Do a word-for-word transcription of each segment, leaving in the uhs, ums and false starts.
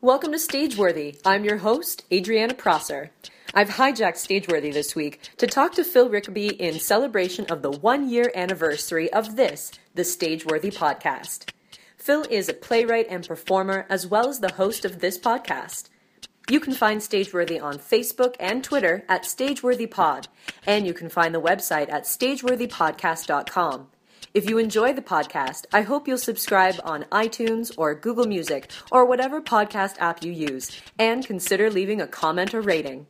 Welcome to Stageworthy. I'm your host, Adriana Prosser. I've hijacked Stageworthy this week to talk to Phil Rickaby in celebration of the one-year anniversary of this, the Stageworthy podcast. Phil is a playwright and performer, as well as the host of this podcast. You can find Stageworthy on Facebook and Twitter at StageworthyPod, and you can find the website at stageworthy podcast dot com. If you enjoy the podcast, I hope you'll subscribe on iTunes or Google Music or whatever podcast app you use, and consider leaving a comment or rating.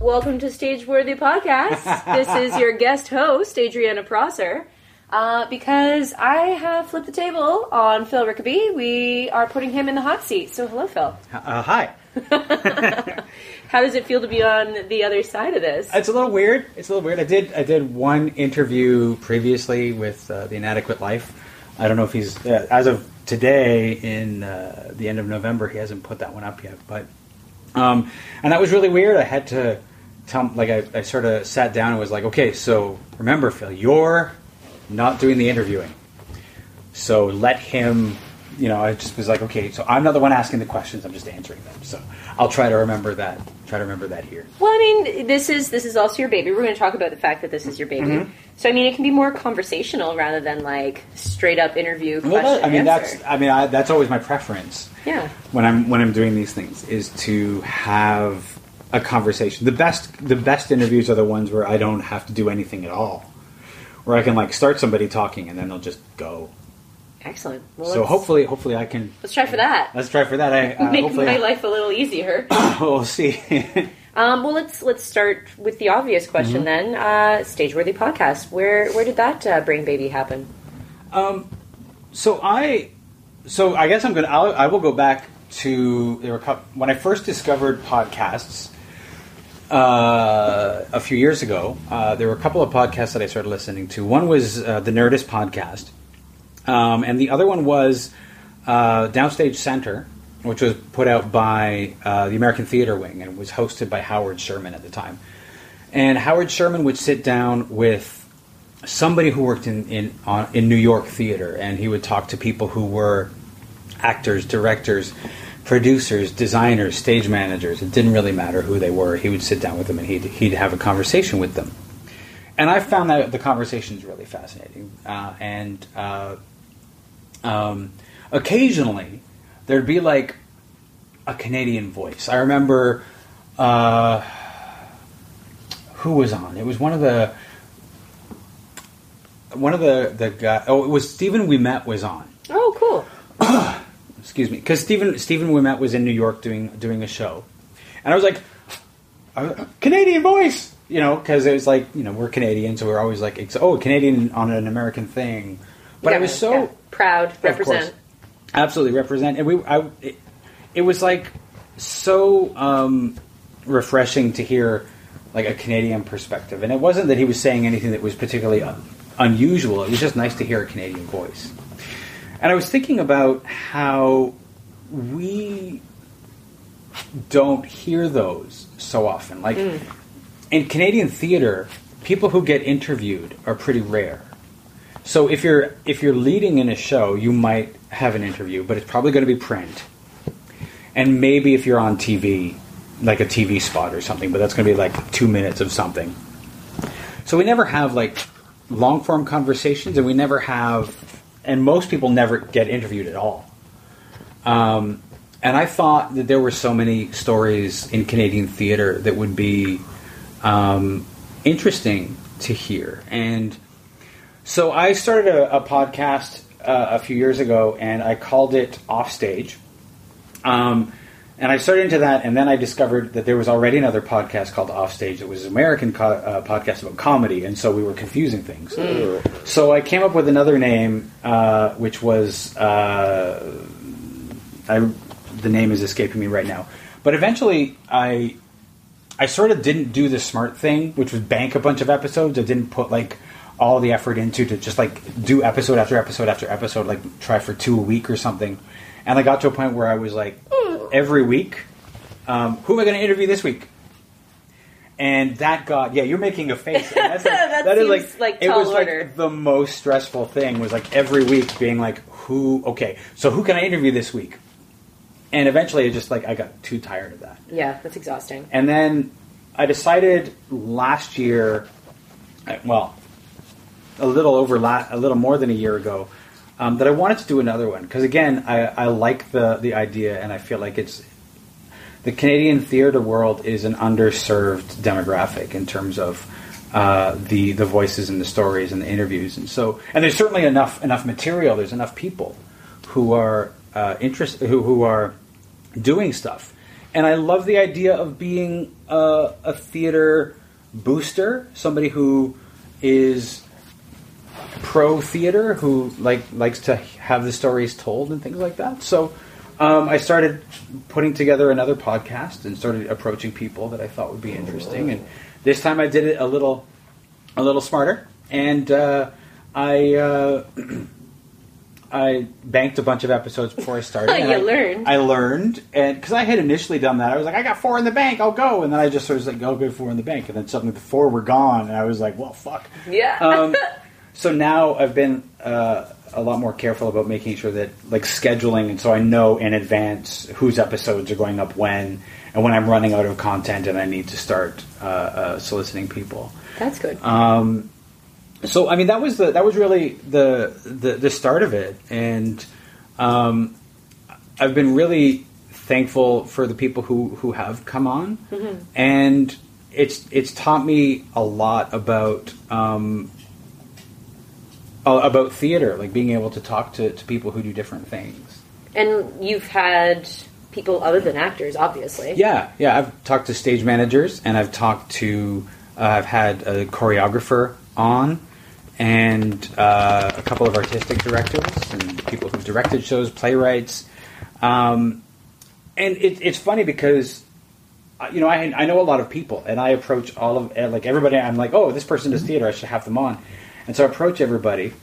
Welcome to Stageworthy Podcast. This is your guest host, Adriana Prosser. Uh, because I have flipped the table on Phil Rickaby, we are putting him in the hot seat. So hello, Phil. Uh, hi. How does it feel to be on the other side of this? It's a little weird. It's a little weird. I did I did one interview previously with uh, The Inadequate Life. I don't know if he's... Uh, as of today, in uh, the end of November, he hasn't put that one up yet. But um, and that was really weird. I had to... Tell, like I, I sort of sat down and was like, okay, so remember, Phil, you're not doing the interviewing. So let him, you know, I just was like, okay, so I'm not the one asking the questions, I'm just answering them. So I'll try to remember that, try to remember that here. Well, I mean, this is this is also your baby. We're going to talk about the fact that this is your baby. Mm-hmm. So, I mean, it can be more conversational rather than like straight up interview question well, that, I mean, and answer. That's, I mean, I, that's always my preference. Yeah. When I'm, when I'm doing these things is to have a conversation. The best, the best interviews are the ones where I don't have to do anything at all, where I can like start somebody talking and then they'll just go. Excellent. Well, so hopefully, hopefully I can. Let's try for that. Let's try for that. I uh, make my I, life a little easier. We'll see. um, well, let's let's start with the obvious question mm-hmm. then. Uh, Stageworthy podcast. Where where did that uh, brain baby happen? Um, so I, so I guess I'm gonna. I'll, I will go back to there were a couple, when I first discovered podcasts. Uh, a few years ago, uh, there were a couple of podcasts that I started listening to. One was uh, The Nerdist Podcast, um, and the other one was uh, Downstage Center, which was put out by uh, the American Theater Wing and was hosted by Howard Sherman at the time. And Howard Sherman would sit down with somebody who worked in in, on, in New York theater, and he would talk to people who were actors, directors, producers, designers, stage managers. It didn't really matter who they were. He would sit down with them and he'd, he'd have a conversation with them. And I found that the conversations really fascinating. Uh, and uh, um, occasionally there'd be like a Canadian voice. I remember uh, who was on? It was one of the one of the, the guy, oh, it was Stephen Ouimette was on. Oh, cool. Excuse me, because Stephen Stephen Ouimette was in New York doing doing a show, and I was like, Canadian voice, you know, because it was like, you know, we're Canadian, so we're always like, oh, Canadian on an American thing. But yeah, I was so yeah. proud, represent, course, absolutely represent, and we, I, it, it was like so um, refreshing to hear like a Canadian perspective, and it wasn't that he was saying anything that was particularly un- unusual. It was just nice to hear a Canadian voice. And I was thinking about how we don't hear those so often. Like, mm. in Canadian theater, people who get interviewed are pretty rare. So if you're if you're leading in a show, you might have an interview, but it's probably going to be print. And maybe if you're on T V, like a T V spot or something, but that's going to be like two minutes of something. So we never have, like, long-form conversations, and we never have... And most people never get interviewed at all. Um, and I thought that there were so many stories in Canadian theater that would be um, interesting to hear. And so I started a, a podcast uh, a few years ago, and I called it Offstage. Um, and I started into that, and then I discovered that there was already another podcast called Offstage that was an American co- uh, podcast about comedy, and so we were confusing things. Mm. So I came up with another name, uh, which was... Uh, I, the name is escaping me right now. But eventually, I I sort of didn't do the smart thing, which was bank a bunch of episodes. I didn't put, like, all the effort into to just like do episode after episode after episode, like try for two a week or something. And I got to a point where I was like, every week, um, who am I going to interview this week? And that got, yeah, you're making a face. And that's like, that that is like, like it was order. Like the most stressful thing was like every week being like, who, okay, so who can I interview this week? And eventually it just like, I got too tired of that. Yeah, that's exhausting. And then I decided last year, well, a little over, la- a little more than a year ago, um, that I wanted to do another one. Because again, I, I like the, the idea and I feel like it's, the Canadian theatre world is an underserved demographic in terms of uh, the the voices and the stories and the interviews, and so and there's certainly enough enough material. There's enough people who are uh, interest who who are doing stuff, and I love the idea of being a, a theatre booster, somebody who is pro theatre, who like likes to have the stories told and things like that. So. Um, I started putting together another podcast and started approaching people that I thought would be interesting. And this time I did it a little, a little smarter. And uh, I, uh, I banked a bunch of episodes before I started. you I, learned. I learned, and because I had initially done that, I was like, I got four in the bank. I'll go. And then I just sort of was like, I'll go four in the bank. And then suddenly the four were gone, and I was like, well, fuck. Yeah. um, so now I've been. Uh, a lot more careful about making sure that like scheduling, and so I know in advance whose episodes are going up when, and when I'm running out of content and I need to start uh, uh, soliciting people. That's good. Um, so I mean that was the that was really the the, the start of it, and um, I've been really thankful for the people who, who have come on, mm-hmm. and it's it's taught me a lot about. Um, About theater, like being able to talk to, to people who do different things. And you've had people other than actors, obviously. Yeah, yeah. I've talked to stage managers, and I've talked to, uh, I've had a choreographer on, and uh, a couple of artistic directors, and people who've directed shows, playwrights. Um, and it, it's funny because, you know, I, I know a lot of people, and I approach all of, like everybody, I'm like, oh, this person does theater, I should have them on. And so I approach everybody,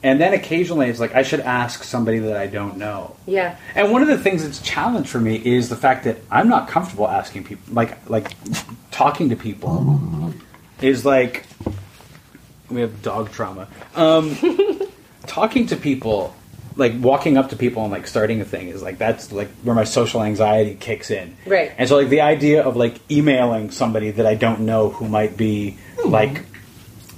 and then occasionally it's like, I should ask somebody that I don't know. Yeah. And one of the things that's a challenge for me is the fact that I'm not comfortable asking people, like, like talking to people is like, we have dog trauma. Um, talking to people, like walking up to people and like starting a thing is like, that's like where my social anxiety kicks in. Right. And so like the idea of like emailing somebody that I don't know who might be mm-hmm. like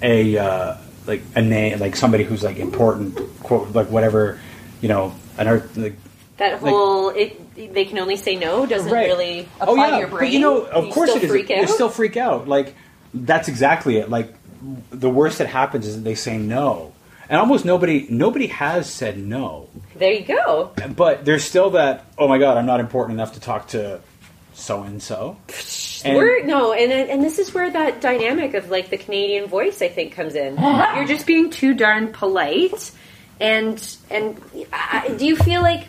a... Uh, like a name, like somebody who's like important, quote, like whatever, you know, an art, like, that whole like, it, they can only say no doesn't right. really apply oh, yeah. to your brain. But you know, of you course, still it is. Freak out? You still freak out. Like that's exactly it. Like the worst that happens is that they say no, and almost nobody nobody has said no. There you go. But there's still that. Oh my god, I'm not important enough to talk to so and so. And We're, no, and and this is where that dynamic of like the Canadian voice, I think, comes in. You're just being too darn polite, and and I, do you feel like,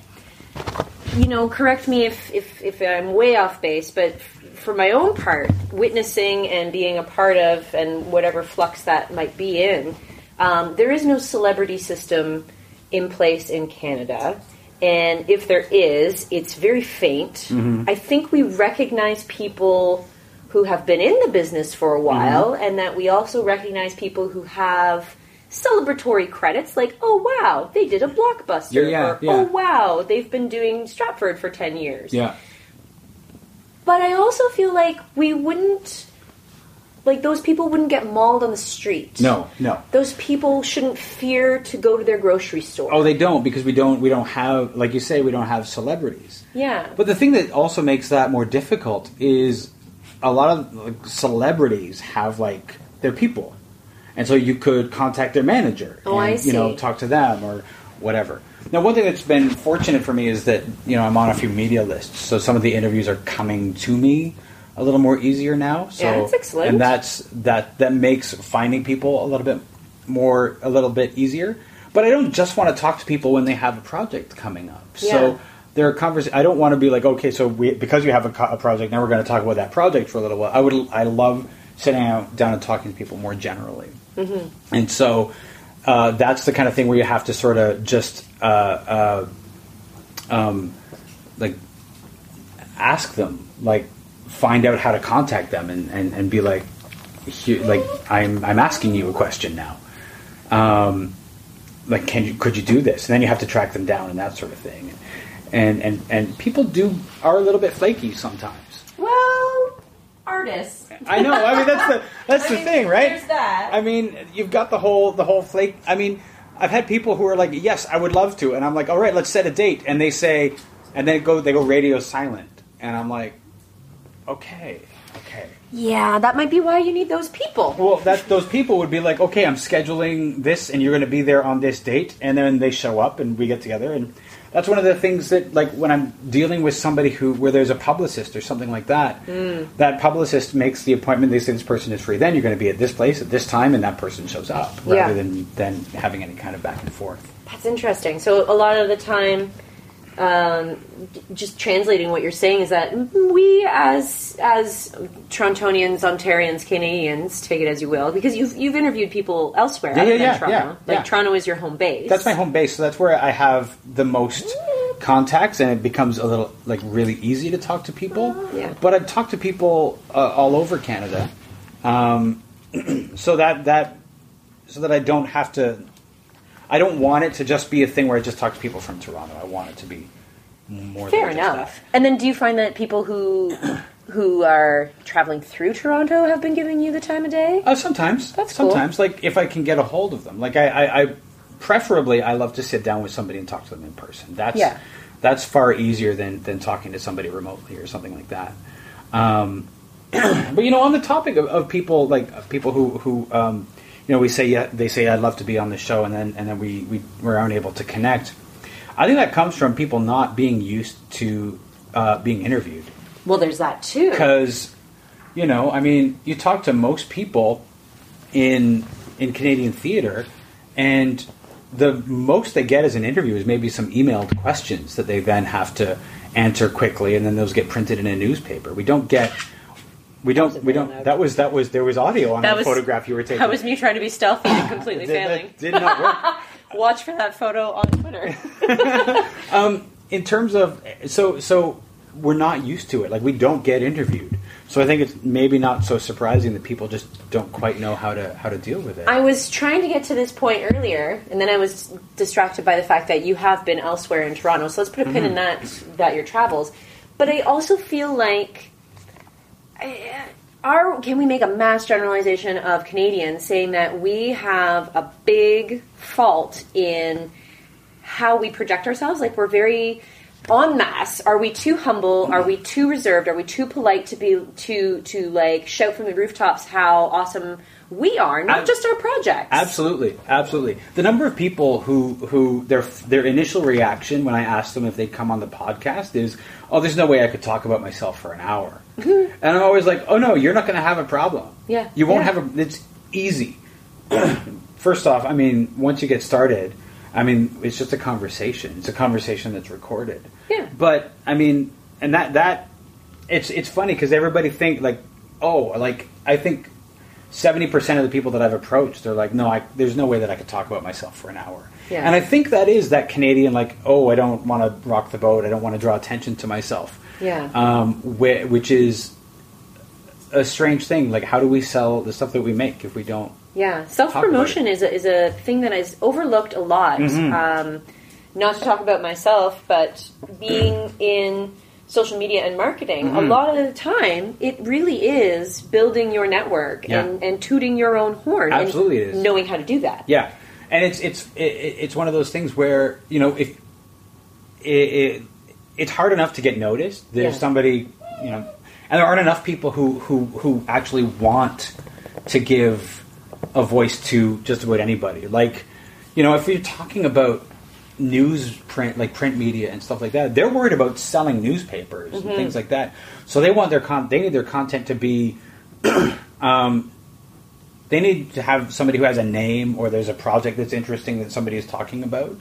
you know, correct me if, if if I'm way off base, but for my own part, witnessing and being a part of and whatever flux that might be in, um, there is no celebrity system in place in Canada. And if there is, it's very faint. Mm-hmm. I think we recognize people who have been in the business for a while, mm-hmm. and that we also recognize people who have celebratory credits, like, oh, wow, they did a Blockbuster. Yeah, or, yeah. oh, wow, they've been doing Stratford for ten years. Yeah. But I also feel like we wouldn't... Like, those people wouldn't get mauled on the street. No, no. Those people shouldn't fear to go to their grocery store. Oh, they don't, because we don't, we don't have, like you say, we don't have celebrities. Yeah. But the thing that also makes that more difficult is a lot of like, celebrities have, like, their people. And so you could contact their manager. Oh, and, I see. You know, talk to them or whatever. Now, one thing that's been fortunate for me is that, you know, I'm on a few media lists, so some of the interviews are coming to me. A little more easier now, so yeah, that's excellent. And that's that that makes finding people a little bit more a little bit easier. But I don't just want to talk to people when they have a project coming up. Yeah. So there are conversations. I don't want to be like, okay, so we, because you have a, co- a project, now we're going to talk about that project for a little while. I would I love sitting out, down and talking to people more generally. Mm-hmm. And so uh, that's the kind of thing where you have to sort of just uh, uh, um, like ask them, like find out how to contact them and, and, and be like, like I'm I'm asking you a question now. Um, like, can you could you do this? And then you have to track them down and that sort of thing. And and, and people do are a little bit flaky sometimes. Well, artists. I know. I mean, that's the that's the mean, thing, right? There's that. I mean, you've got the whole the whole flake. I mean, I've had people who are like, "Yes, I would love to," and I'm like, "All right, let's set a date." And they say, and then go they go radio silent, and I'm like, "Okay, okay." Yeah, that might be why you need those people. Well, that those people would be like, okay, I'm scheduling this, and you're going to be there on this date, and then they show up, and we get together, and that's one of the things that, like, when I'm dealing with somebody who where there's a publicist or something like that, mm. that publicist makes the appointment. They say this person is free. Then you're going to be at this place at this time, and that person shows up, rather yeah. than than having any kind of back and forth. That's interesting. So a lot of the time. Um, just translating what you're saying is that we, as as Torontonians, Ontarians, Canadians, take it as you will, because you've you've interviewed people elsewhere yeah, other yeah, than yeah, Toronto. Yeah, like yeah. Toronto is your home base. That's my home base, so that's where I have the most mm. contacts, and it becomes a little like really easy to talk to people. Uh, yeah. But I've talked to people uh, all over Canada, um, so that that so that I don't have to. I don't want it to just be a thing where I just talk to people from Toronto. I want it to be more fair than enough. Just that. And then, do you find that people who who are traveling through Toronto have been giving you the time of day? Uh, sometimes, that's sometimes. Cool. Like if I can get a hold of them, like I, I, I preferably I love to sit down with somebody and talk to them in person. That's yeah. that's far easier than than talking to somebody remotely or something like that. Um, but you know, on the topic of, of people, like of people who who. Um, You know, we say yeah, they say I'd love to be on the show, and then and then we, we we're unable to connect. I think that comes from people not being used to uh, being interviewed. Well, there's that too. Because, you know, I mean, you talk to most people in in Canadian theater, and the most they get as an interview is maybe some emailed questions that they then have to answer quickly, and then those get printed in a newspaper. We don't get. We don't. We don't. That was. That was. There was audio on that the was, photograph you were taking. That was me trying to be stealthy and completely did, failing. Did not work. Watch for that photo on Twitter. um, in terms of, so so we're not used to it. Like we don't get interviewed. So I think it's maybe not so surprising that people just don't quite know how to how to deal with it. I was trying to get to this point earlier, and then I was distracted by the fact that you have been elsewhere in Toronto. So let's put a pin mm-hmm. in that that your travels. But I also feel like. Are, can we make a mass generalization of Canadians saying that we have a big fault in how we project ourselves? Like we're very en masse. Are we too humble? Are we too reserved? Are we too polite to be to to like shout from the rooftops how awesome we are? Not Ab- just our projects. Absolutely, absolutely. The number of people who who their their initial reaction when I asked them if they'd come on the podcast is, "Oh, there's no way I could talk about myself for an hour." Mm-hmm. And I'm always like, oh no, you're not going to have a problem. Yeah, you won't yeah. have a. It's easy. First off, I mean, once you get started, I mean, it's just a conversation. It's a conversation that's recorded. Yeah. But I mean, and that that it's it's funny because everybody think like, oh, like I think seventy percent of the people that I've approached, they're like, no, I there's no way that I could talk about myself for an hour. Yeah. And I think that is that Canadian like, oh, I don't want to rock the boat. I don't want to draw attention to myself. Yeah. Um, wh- which is a strange thing. Like, how do we sell the stuff that we make if we don't? Yeah, self promotion is a, is a thing that is overlooked a lot. Mm-hmm. Um, not to talk about myself, but being in social media and marketing, mm-hmm. a lot of the time it really is building your network yeah. and, and tooting your own horn. Absolutely, and it is knowing how to do that. Yeah, and it's it's it, it's one of those things where you know if it. it It's hard enough to get noticed. There's yeah. somebody, you know, and there aren't enough people who, who, who actually want to give a voice to just about anybody. Like, you know, if you're talking about newsprint, like print media and stuff like that, they're worried about selling newspapers mm-hmm. and things like that. So they want their con- they need their content to be, um, they need to have somebody who has a name or there's a project that's interesting that somebody is talking about.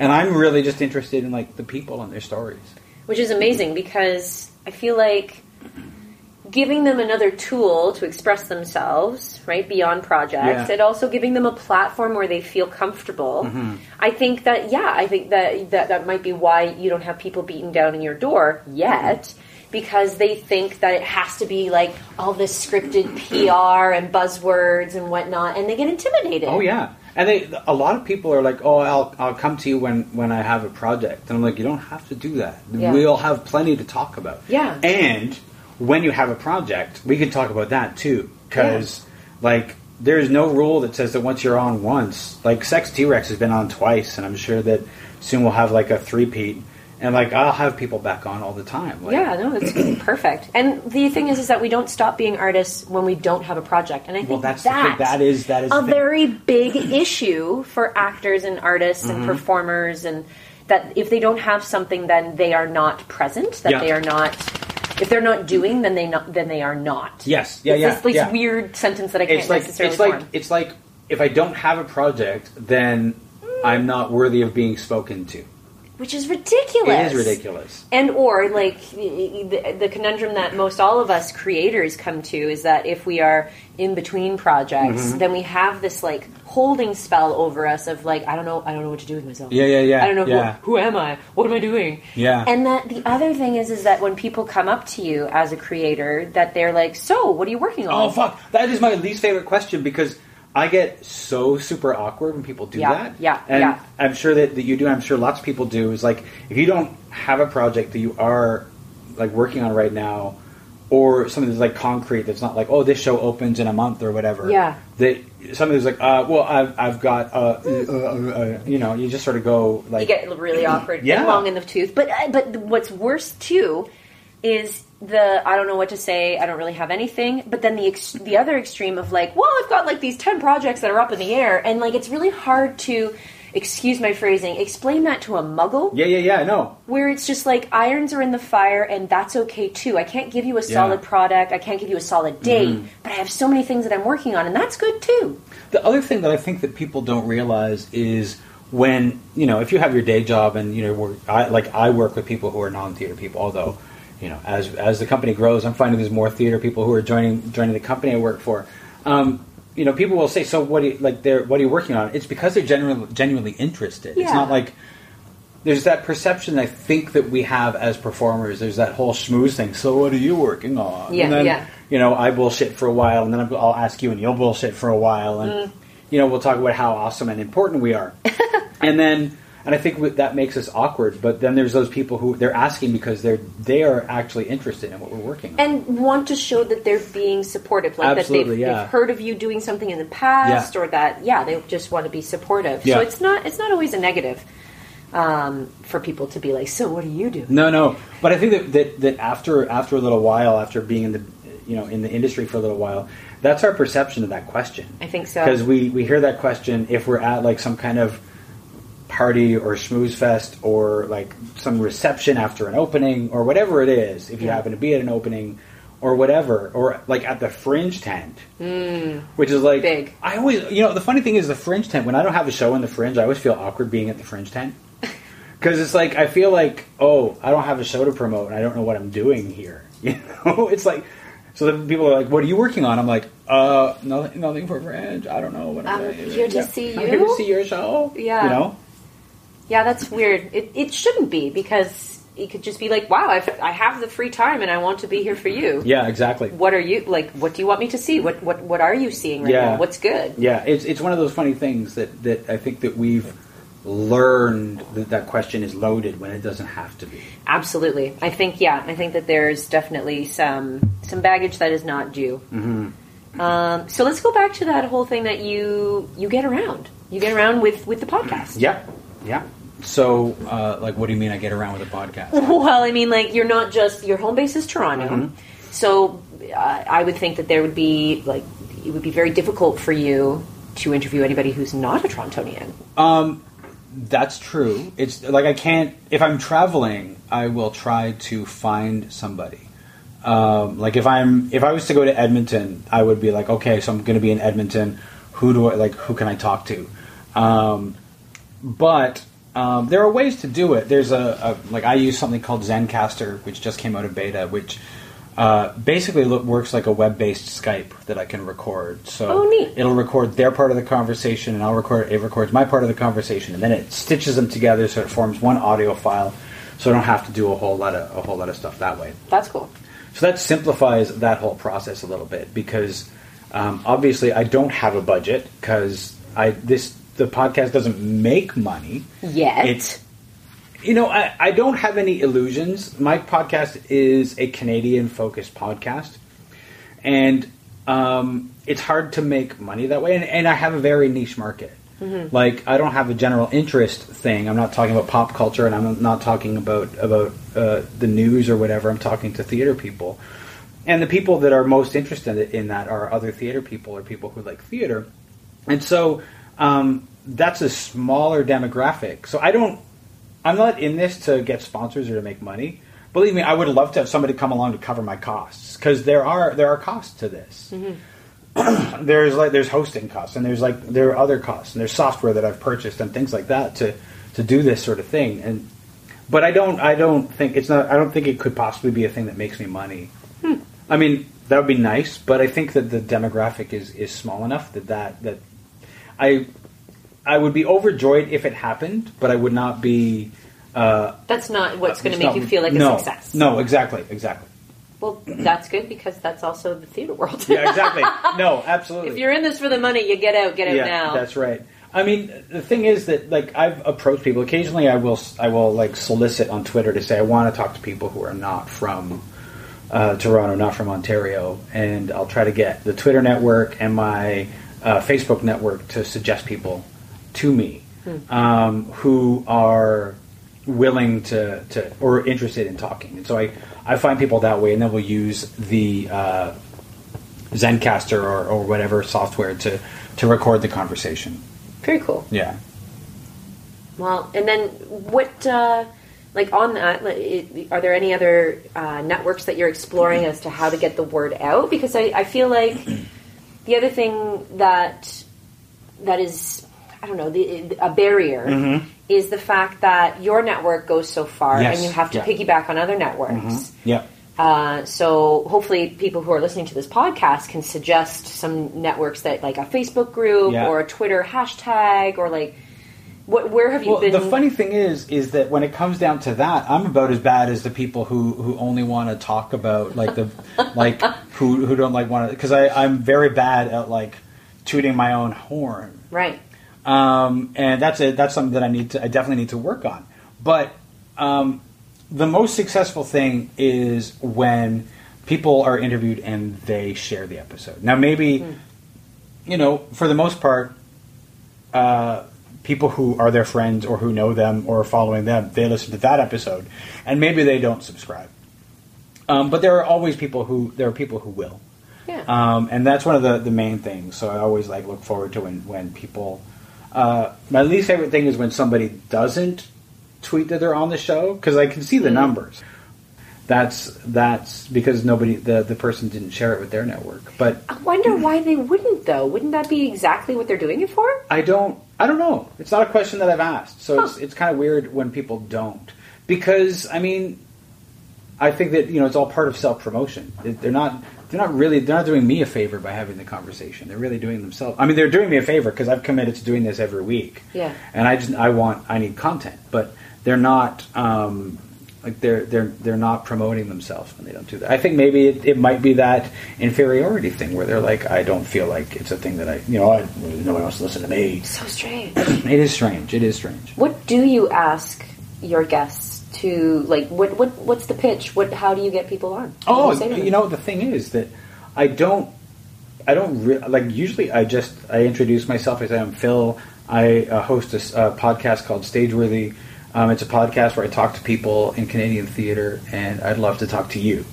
And I'm really just interested in, like, the people and their stories. Which is amazing because I feel like giving them another tool to express themselves, right, beyond projects, yeah. and also giving them a platform where they feel comfortable. Mm-hmm. I think that, yeah, I think that, that that might be why you don't have people beaten down in your door yet, mm-hmm. because they think that it has to be, like, all this scripted P R and buzzwords and whatnot, and they get intimidated. Oh, yeah. And they, a lot of people are like, oh, I'll I'll come to you when, when I have a project. And I'm like, you don't have to do that. Yeah. We'll have plenty to talk about. Yeah. And when you have a project, we can talk about that, too. Because, yeah. like, there's no rule that says that once you're on once. Like, Sex T-Rex has been on twice, and I'm sure that soon we'll have, like, a three-peat. And, like, I'll have people back on all the time. Like, yeah, no, it's perfect. And the thing is is that we don't stop being artists when we don't have a project. And I think well, that's that, that is, that is a very big issue for actors and artists mm-hmm. and performers. And that if they don't have something, then they are not present, that yeah. they are not... If they're not doing, then they not, then they are not. Yes, yeah, it's yeah. It's this yeah. weird sentence that I can't it's like, necessarily it's like form. It's like, if I don't have a project, then mm. I'm not worthy of being spoken to. Which is ridiculous. It is ridiculous. And or, like, the, the conundrum that most all of us creators come to is that if we are in between projects, mm-hmm. then we have this, like, holding spell over us of, like, I don't know, I don't know what to do with myself. Yeah, yeah, yeah. I don't know, yeah. who, who am I? What am I doing? Yeah. And that the other thing is is that when people come up to you as a creator, that they're like, so, what are you working on? Oh, fuck. That is my least favorite question, because... I get so super awkward when people do yeah, that. Yeah, and yeah. I'm sure that, that you do, I'm sure lots of people do, is like, if you don't have a project that you are, like, working on right now, or something that's, like, concrete, that's not like, oh, this show opens in a month or whatever. Yeah. That something that's like, uh, well, I've, I've got, uh, uh, uh, uh, you know, you just sort of go, like... You get really awkward, yeah. long in the tooth. But But what's worse, too, is... The I don't know what to say, I don't really have anything, but then the ex- the other extreme of like, well, I've got like these ten projects that are up in the air, and like it's really hard to, excuse my phrasing, explain that to a muggle. Yeah, yeah, yeah, I know. Where it's just like, irons are in the fire, and that's okay too. I can't give you a solid yeah. product, I can't give you a solid date, mm-hmm. but I have so many things that I'm working on, and that's good too. The other thing that I think that people don't realize is... when, you know, if you have your day job and, you know, we're, I, like I work with people who are non-theater people, although, you know, as as the company grows, I'm finding there's more theater people who are joining joining the company I work for. Um, you know, people will say, so what do you, like, they're, what are you working on? It's because they're genuinely, genuinely interested. Yeah. It's not like, there's that perception I think that we have as performers. There's that whole schmooze thing. So what are you working on? Yeah, and then, yeah. you know, I bullshit for a while, and then I'll ask you, and you'll bullshit for a while. And, mm. you know, we'll talk about how awesome and important we are. And then, and I think that makes us awkward, but then there's those people who they're asking because they're they are actually interested in what we're working on. And want to show that they're being supportive, like Absolutely, that they've, yeah. they've heard of you doing something in the past, yeah. or that, yeah, they just want to be supportive. Yeah. So it's not it's not always a negative um, for people to be like, so what do you do? No, no. But I think that, that, that after after a little while, after being in the you know in the industry for a little while, that's our perception of that question. I think so. Because we, we hear that question if we're at like some kind of party or schmooze fest or like some reception after an opening or whatever it is, if you yeah. happen to be at an opening or whatever, or like at the Fringe tent, mm, which is like big. I always, you know, the funny thing is the Fringe tent, when I don't have a show in the Fringe, I always feel awkward being at the Fringe tent because it's like I feel like, oh, I don't have a show to promote and I don't know what I'm doing here, you know. It's like, so then people are like, what are you working on? I'm like, uh nothing, nothing for Fringe, I don't know what I'm um, here to yeah. see you I'm here to see your show, yeah, you know. Yeah, that's weird. It it shouldn't be, because it could just be like, wow, I've, I have the free time and I want to be here for you. Yeah, exactly. What are you, like, what do you want me to see? What what, what are you seeing right yeah. now? What's good? Yeah, it's it's one of those funny things that, that I think that we've learned that that question is loaded when it doesn't have to be. Absolutely. I think, yeah, I think that there's definitely some, some baggage that is not due. Mm-hmm. Um, so let's go back to that whole thing that you, you get around. You get around with, with the podcast. Yeah, yeah. So, uh, like, what do you mean I get around with a podcast? Well, I mean, like, you're not just... Your home base is Toronto. Mm-hmm. So, uh, I would think that there would be, like... It would be very difficult for you to interview anybody who's not a Torontonian. Um, that's true. It's, like, I can't... If I'm traveling, I will try to find somebody. Um, like, if I'm... If I was to go to Edmonton, I would be like, okay, so I'm going to be in Edmonton. Who do I... Like, who can I talk to? Um, but... Um, there are ways to do it. There's a, a like I use something called Zencastr, which just came out of beta, which Uh, basically it works like a web-based Skype that I can record. So oh, neat. It'll record their part of the conversation, and I'll record it records my part of the conversation, and then it stitches them together so it forms one audio file. So I don't have to do a whole lot of a whole lot of stuff that way. That's cool. So that simplifies that whole process a little bit because um, obviously I don't have a budget because I this the podcast doesn't make money yet. It's You know, I, I don't have any illusions. My podcast is a Canadian-focused podcast, and um, it's hard to make money that way. And, and I have a very niche market. Mm-hmm. Like, I don't have a general interest thing. I'm not talking about pop culture, and I'm not talking about, about uh, the news or whatever. I'm talking to theater people. And the people that are most interested in that are other theater people or people who like theater. And so um, that's a smaller demographic. So I don't... I'm not in this to get sponsors or to make money. Believe me, I would love to have somebody come along to cover my costs because there are there are costs to this. Mm-hmm. there's like there's hosting costs and there's like there are other costs and there's software that I've purchased and things like that to, to do this sort of thing. And but I don't I don't think it's not I don't think it could possibly be a thing that makes me money. Hmm. I mean that would be nice, but I think that the demographic is, is small enough that that, that I. I would be overjoyed if it happened, but I would not be... Uh, that's not what's going to make not, you feel like no, a success. No, exactly, exactly. Well, that's good because that's also the theater world. Yeah, exactly. No, absolutely. If you're in this for the money, you get out, get out yeah, now. That's right. I mean, the thing is that like I've approached people. Occasionally I will I will like solicit on Twitter to say I want to talk to people who are not from uh, Toronto, not from Ontario, and I'll try to get the Twitter network and my uh, Facebook network to suggest people to me um, who are willing to, to or interested in talking. And so I, I find people that way, and then we'll use the uh, Zencastr or, or whatever software to, to record the conversation. Very cool. Yeah. Well, and then what, uh, like on that, are there any other uh, networks that you're exploring as to how to get the word out? Because I, I feel like the other thing that that is... I don't know, the, a barrier mm-hmm. is the fact that your network goes so far yes. and you have to yeah. piggyback on other networks. Mm-hmm. Yeah. Uh, so hopefully people who are listening to this podcast can suggest some networks that like a Facebook group yeah. or a Twitter hashtag or like, what, where have you well, been? The funny thing is, is that when it comes down to that, I'm about as bad as the people who, who only want to talk about like the, like who, who don't like want to, cause I, I'm very bad at like tooting my own horn. Right. Um, and that's it. That's something that I need to, I definitely need to work on. But, um, the most successful thing is when people are interviewed and they share the episode. Now, maybe, mm. you know, for the most part, uh, people who are their friends or who know them or are following them, they listen to that episode and maybe they don't subscribe. Um, but there are always people who, there are people who will. Yeah. Um, and that's one of the, the main things. So I always like look forward to when, when people... Uh, my least favorite thing is when somebody doesn't tweet that they're on the show because I can see the mm. numbers. That's that's because nobody the, the person didn't share it with their network. But I wonder why they wouldn't though. Wouldn't that be exactly what they're doing it for? I don't I don't know. It's not a question that I've asked. So huh. it's it's kind of weird when people don't because I mean I think that you know it's all part of self-promotion. They're not. They're not really. They're not doing me a favor by having the conversation. They're really doing themselves. I mean, they're doing me a favor because I've committed to doing this every week. Yeah. And I just, I want, I need content, but they're not. Um, like they're they're they're not promoting themselves when they don't do that. I think maybe it, it might be that inferiority thing where they're like, I don't feel like it's a thing that I, you know, I, no one else listens to me. It's so strange. It is strange. It is strange. What do you ask your guests? To like what what what's the pitch? What how do you get people on? What oh, you, you know the thing is that I don't I don't re- like usually I just I introduce myself as I'm Phil. I uh, host a uh, podcast called Stageworthy. Um, it's a podcast where I talk to people in Canadian theater, and I'd love to talk to you.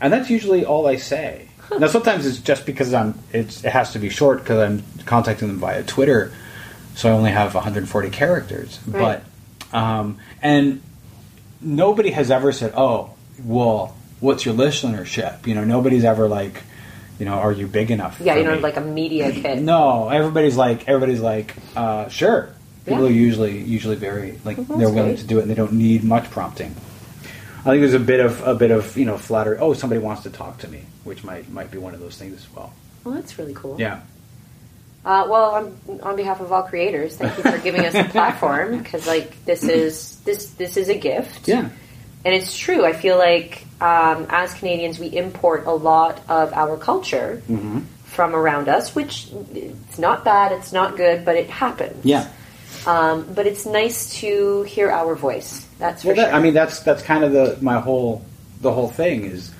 And that's usually all I say. Huh. Now sometimes it's just because I'm it's, it has to be short because I'm contacting them via Twitter, so I only have one hundred forty characters, right. but. Um, and nobody has ever said, oh, well, what's your listenership? You know, nobody's ever like, you know, are you big enough? Yeah, you don't have like a media kit. No, everybody's like, everybody's like, uh, sure. People yeah. are usually, usually very, like, well, they're willing great. To do it and they don't need much prompting. I think there's a bit of a bit of you know flattery. Oh, somebody wants to talk to me, which might might be one of those things as well. Well, that's really cool. Yeah. Uh, well, on, on behalf of all creators, thank you for giving us a platform, because like this is this this is a gift. Yeah. And it's true. I feel like um, as Canadians, we import a lot of our culture mm-hmm. from around us, which it's not bad, it's not good, but it happens. Yeah. Um, but it's nice to hear our voice. That's for well, that, sure. I mean, that's that's kind of the my whole the whole thing is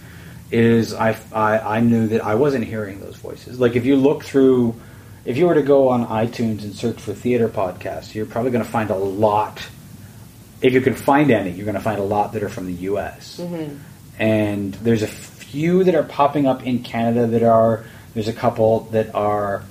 is I, I I knew that I wasn't hearing those voices. Like if you look through, if you were to go on iTunes and search for theater podcasts, you're probably going to find a lot. If you can find any, you're going to find a lot that are from the U S Mm-hmm. And there's a few that are popping up in Canada that are. There's a couple that are.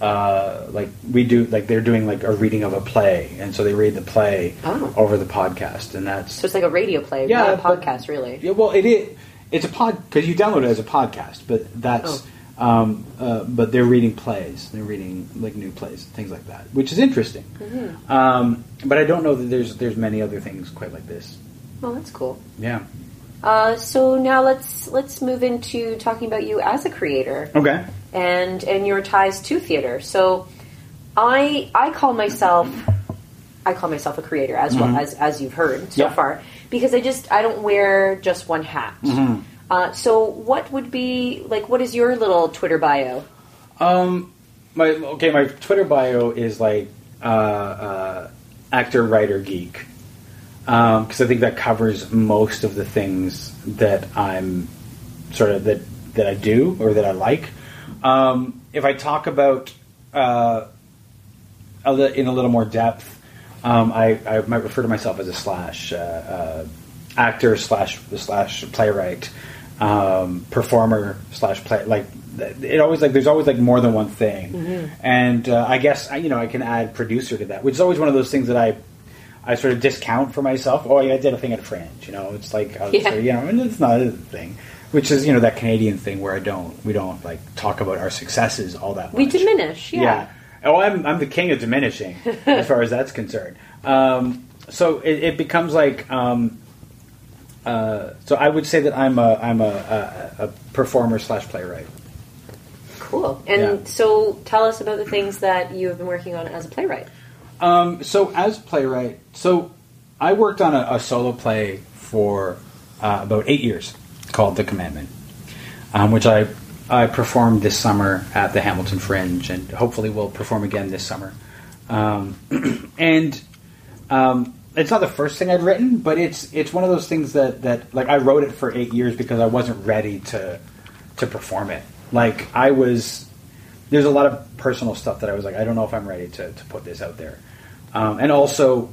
Uh, like we do, like they're doing like a reading of a play, and so they read the play oh. over the podcast, and that's so it's like a radio play, yeah, not a podcast, but, really. Yeah, well, it is. It's a pod because you download it as a podcast, but that's. Oh. Um, uh, but they're reading plays, they're reading like new plays, things like that, which is interesting. Mm-hmm. Um, but I don't know that there's there's many other things quite like this. Oh, that's cool. Yeah. Uh, so now let's let's move into talking about you as a creator. Okay. And and your ties to theater. So, I I call myself I call myself a creator as mm-hmm. well as as you've heard so yeah. far, because I just I don't wear just one hat. Mm-hmm. Uh, so what would be like? What is your little Twitter bio? Um, my okay, my Twitter bio is like uh, uh, actor, writer, geek, because um, I think that covers most of the things that I'm sort of that that I do or that I like. Um, if I talk about uh, a li- in a little more depth, um, I, I might refer to myself as a slash uh, uh, actor slash slash playwright, um, performer slash play. Like it always like there's always like more than one thing, mm-hmm. and uh, I guess you know I can add producer to that, which is always one of those things that I I sort of discount for myself. Oh yeah, I did a thing at Fringe, you know. It's like I was, yeah. you know, and it's not a thing. Which is, you know, that Canadian thing where I don't, we don't, like, talk about our successes all that much. We diminish, yeah. Yeah. Oh, I'm, I'm the king of diminishing, as far as that's concerned. Um, so it, it becomes like, um, uh, so I would say that I'm a, I'm a, a, a performer slash playwright. Cool. And yeah. so tell us about the things that you have been working on as a playwright. Um, so as playwright, so I worked on a, a solo play for uh, about eight years. Called The Commandment, um, which I I performed this summer at the Hamilton Fringe, and hopefully will perform again this summer. Um, and um, it's not the first thing I'd written, but it's it's one of those things that, that like I wrote it for eight years because I wasn't ready to to perform it. Like I was, there's a lot of personal stuff that I was like, I don't know if I'm ready to to put this out there. Um, and also,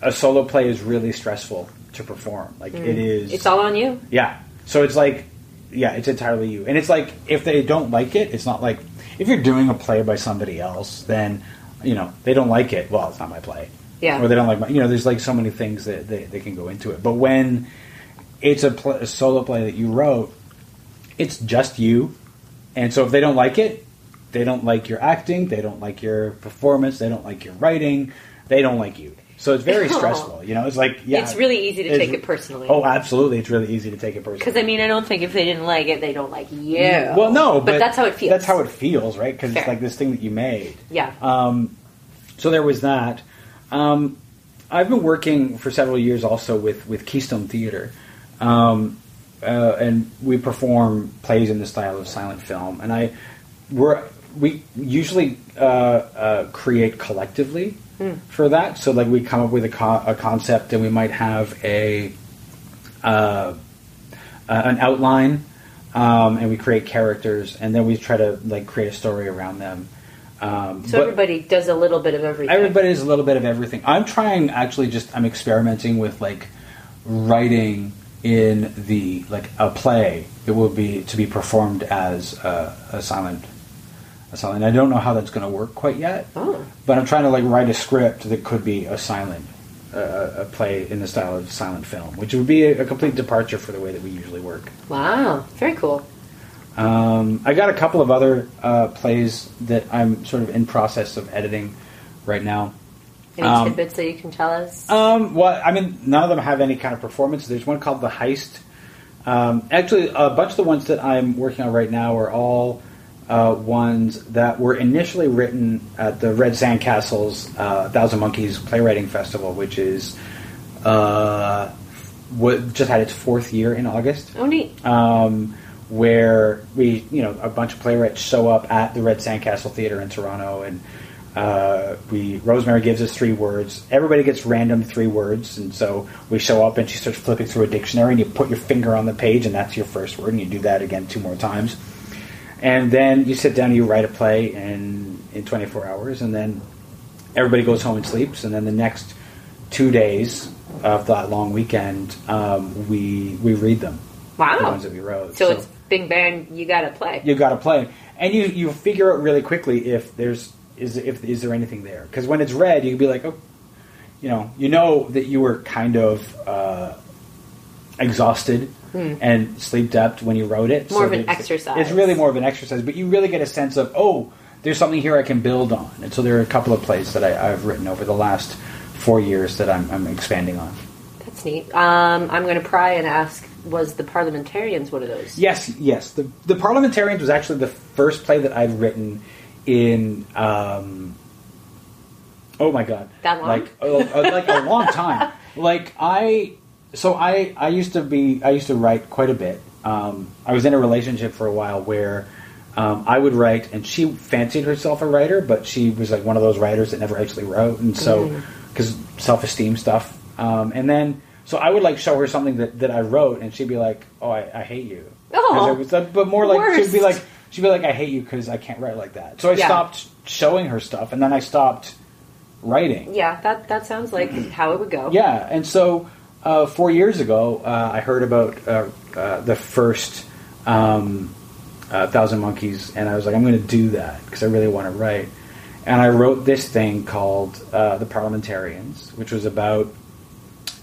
a solo play is really stressful. To perform, like mm. it is, it's all on you. Yeah, so it's like, yeah, it's entirely you. And it's like if they don't like it, it's not like if you're doing a play by somebody else, then you know they don't like it. Well, it's not my play. Yeah, or they don't like my. You know, there's like so many things that they, they can go into it. But when it's a, pl- a solo play that you wrote, it's just you. And so if they don't like it, they don't like your acting, they don't like your performance, they don't like your writing, they don't like you. So it's very stressful, you know. It's like, yeah, it's really easy to take it personally. Oh, absolutely, it's really easy to take it personally. Because I mean, I don't think if they didn't like it, they don't like you. Yeah. Well, no, but, but that's how it feels. That's how it feels, right? Because it's like this thing that you made. Yeah. Um, so there was that. Um, I've been working for several years also with with Keystone Theater, um, uh, and we perform plays in the style of silent film. And I, we're we usually uh, uh, create collectively. For that, so like we come up with a, co- a concept, and we might have a uh, uh, an outline, um, and we create characters, and then we try to like create a story around them. Um, so everybody does a little bit of everything. Everybody does a little bit of everything. I'm trying actually, just I'm experimenting with like writing in the like a play. It will be to be performed as a, a silent. And I don't know how that's going to work quite yet, oh. but I'm trying to like write a script that could be a silent, uh, a play in the style of silent film, which would be a, a complete departure for the way that we usually work. Wow, very cool. Um, I got a couple of other uh, plays that I'm sort of in process of editing right now, Any um, tidbits that you can tell us? Um, well, I mean, none of them have any kind of performance. There's one called The Heist. Um, actually, a bunch of the ones that I'm working on right now are all uh, ones that were initially written at the Red Sandcastle's uh, Thousand Monkeys Playwriting Festival, which is uh, just had its fourth year in August. Oh, neat. Um, where we, you know, a bunch of playwrights show up at the Red Sandcastle Theater in Toronto, and uh, we Rosemary gives us three words. Everybody gets random three words, and so we show up, and she starts flipping through a dictionary, and you put your finger on the page, and that's your first word, and you do that again two more times. And then you sit down and you write a play in, in twenty-four hours, and then everybody goes home and sleeps, and then the next two days of that long weekend, um, we we read them. Wow. The ones that we wrote. So, so it's bing bang, you gotta play. You gotta play. And you, you figure out really quickly if there's is if is there anything there. Because when it's read, you can be like, oh, you know, you know that you were kind of uh, exhausted hmm. and sleep-deprived when you wrote it. More so of an it's, exercise. It's really more of an exercise, but you really get a sense of, oh, there's something here I can build on. And so there are a couple of plays that I, I've written over the last four years that I'm, I'm expanding on. That's neat. Um, I'm going to pry and ask, was The Parliamentarians one of those? Yes, yes. The The Parliamentarians was actually the first play that I've written in, um, oh my God. That long? Like, a, a, like a long time. Like, I, so I, I used to be, I used to write quite a bit. Um, I was in a relationship for a while where um, I would write, and she fancied herself a writer, but she was like one of those writers that never actually wrote, and so, because mm. self-esteem stuff. Um, and then... So I would, like, show her something that, that I wrote, and she'd be like, oh, I, I hate you. Oh, was, But more like, worst. she'd be like, she'd be like, I hate you because I can't write like that. So I yeah. stopped showing her stuff, and then I stopped writing. Yeah, that, that sounds like how it would go. Yeah, and so uh, four years ago, uh, I heard about uh, uh, the first um, uh, Thousand Monkeys, and I was like, I'm going to do that because I really want to write. And I wrote this thing called uh, The Parliamentarians, which was about...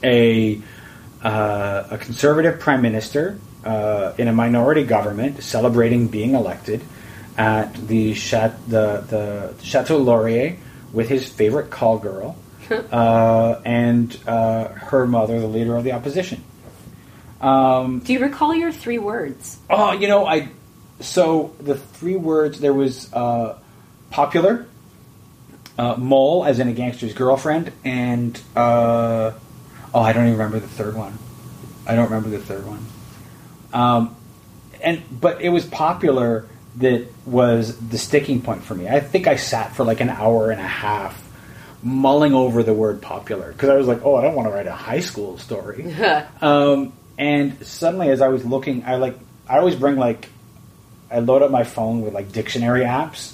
A, uh, a conservative prime minister uh, in a minority government celebrating being elected at the Cha- the, the Chateau Laurier with his favorite call girl uh, and uh, her mother, the leader of the opposition. Um, Do you recall your three words? Oh, you know, I. So the three words there was uh, popular, uh, mole, as in a gangster's girlfriend, and. Uh, Oh, I don't even remember the third one. I don't remember the third one. Um, and but it was popular that was the sticking point for me. I think I sat for like an hour and a half mulling over the word popular. Because I was like, oh, I don't want to write a high school story. um, and suddenly as I was looking, I like I always bring like... I load up my phone with like dictionary apps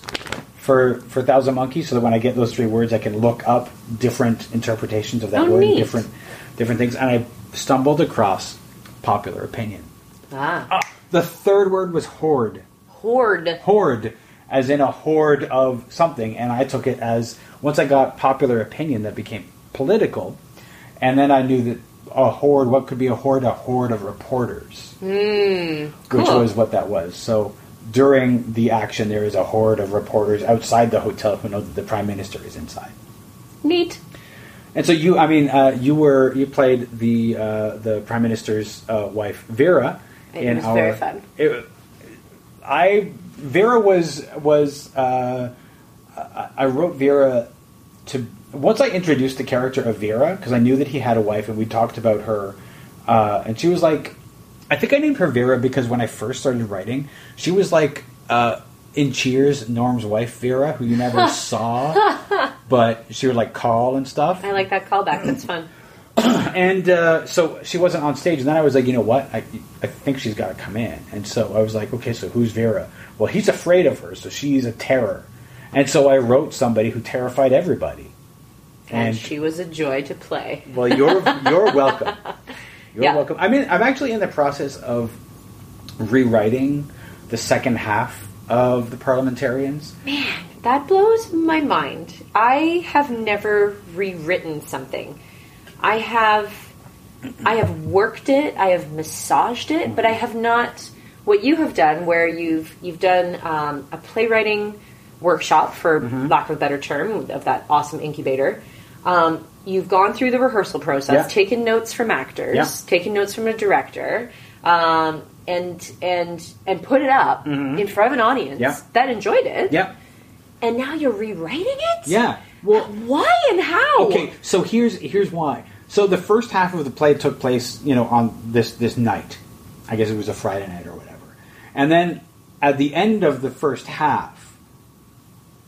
for, for Thousand Monkeys so that when I get those three words, I can look up different interpretations of that oh, word. Neat. Different... different things, and I stumbled across popular opinion. Ah. Uh, the third word was hoard. Hoard. Hoard, as in a hoard of something, and I took it as, once I got popular opinion, that became political, and then I knew that a hoard, what could be a hoard? A hoard of reporters. Mm, cool. Which was what that was. So, during the action, there is a hoard of reporters outside the hotel who know that the Prime Minister is inside. Neat. And so you, I mean, uh, you were you played the uh, the Prime Minister's uh, wife, Vera. It was our, very fun. It, I Vera was was uh, I wrote Vera to once I introduced the character of Vera because I knew that he had a wife and we talked about her uh, and she was like, I think I named her Vera because when I first started writing, she was like uh, in Cheers, Norm's wife Vera, who you never saw. But she would, like, call and stuff. I like that callback. That's fun. and uh, so she wasn't on stage. And then I was like, you know what? I, I think she's got to come in. And so I was like, okay, so who's Vera? Well, he's afraid of her, so she's a terror. And so I wrote somebody who terrified everybody. And, and she was a joy to play. Well, you're you're welcome. You're yeah. welcome. I mean, I'm actually in the process of rewriting the second half of The Parliamentarians. Man. That blows my mind. I have never rewritten something. I have I have worked it, I have massaged it, but I have not what you have done where you've you've done um, a playwriting workshop for mm-hmm. lack of a better term of that awesome incubator. Um, you've gone through the rehearsal process, yeah. taken notes from actors, yeah. taken notes from a director, um, and and and put it up mm-hmm. in front of an audience yeah. that enjoyed it. Yeah. And now you're rewriting it? Yeah. Well, why and how? Okay, so here's here's why. So the first half of the play took place, you know, on this this night. I guess it was a Friday night or whatever. And then at the end of the first half,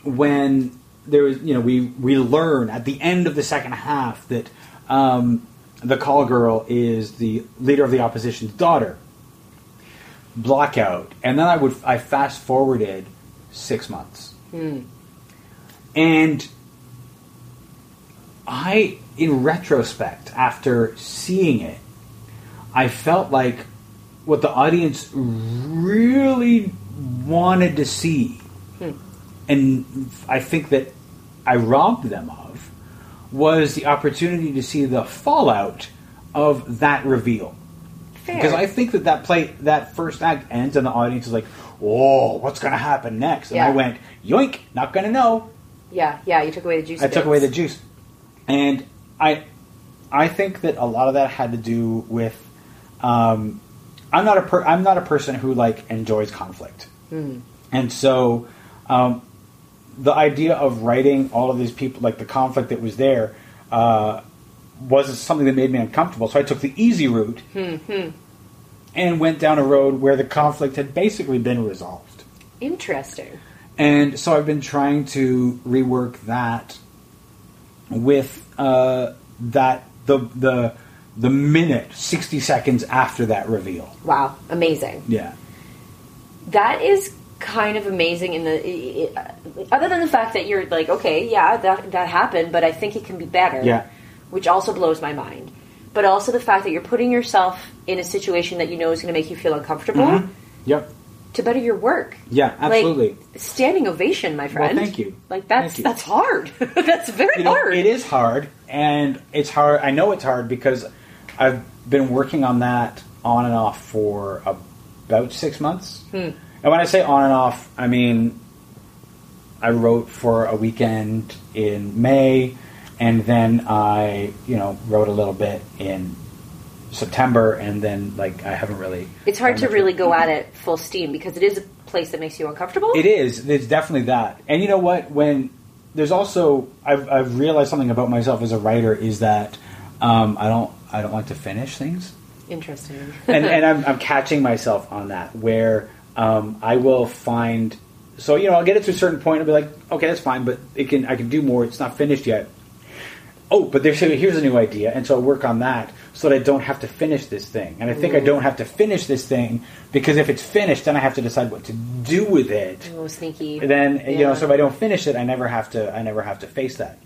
when there was, you know, we, we learn at the end of the second half that um, the call girl is the leader of the opposition's daughter. Blackout. And then I would I fast forwarded six months. Mm. And I, in retrospect, after seeing it, I felt like what the audience really wanted to see, hmm. and I think that I robbed them of, was the opportunity to see the fallout of that reveal. Fair. Because I think that that play, that first act ends, and the audience is like, "Oh, what's going to happen next?" And yeah. I went, "Yoink! Not going to know." Yeah, yeah. You took away the juice. I bits. took away the juice, and I, I think that a lot of that had to do with. Um, I'm not a per- I'm not a person who like enjoys conflict, mm. and so um, the idea of writing all of these people, like the conflict that was there, uh, was something that made me uncomfortable. So I took the easy route mm-hmm. and went down a road where the conflict had basically been resolved. Interesting. And so I've been trying to rework that with uh, that the the. The minute, sixty seconds after that reveal. Wow, amazing. Yeah. That is kind of amazing in the... Other than the fact that you're like, okay, yeah, that that happened, but I think it can be better. Yeah. Which also blows my mind. But also the fact that you're putting yourself in a situation that you know is going to make you feel uncomfortable. Mm-hmm. Yep. To better your work. Yeah, absolutely. Like, standing ovation, my friend. Well, thank you. Like, that's, you. that's hard. That's very you know, hard. It is hard, and it's hard. I know it's hard because... I've been working on that on and off for about six months. Hmm. And when I say on and off, I mean, I wrote for a weekend in May, and then I, you know, wrote a little bit in September, and then, like, I haven't really... It's hard to really go at it full steam, because it is a place that makes you uncomfortable. It is. It's definitely that. And you know what? When there's also... I've, I've realized something about myself as a writer is that um, I don't... I don't like to finish things. Interesting. and and I'm, I'm catching myself on that, where um, I will find... So, you know, I'll get it to a certain point and be like, okay, that's fine, but it can I can do more. It's not finished yet. Oh, but there's here's a new idea, and so I'll work on that so that I don't have to finish this thing. And I think Ooh. I don't have to finish this thing, because if it's finished, then I have to decide what to do with it. Oh, sneaky. And then, yeah. you know, so if I don't finish it, I never have to. I never have to face that.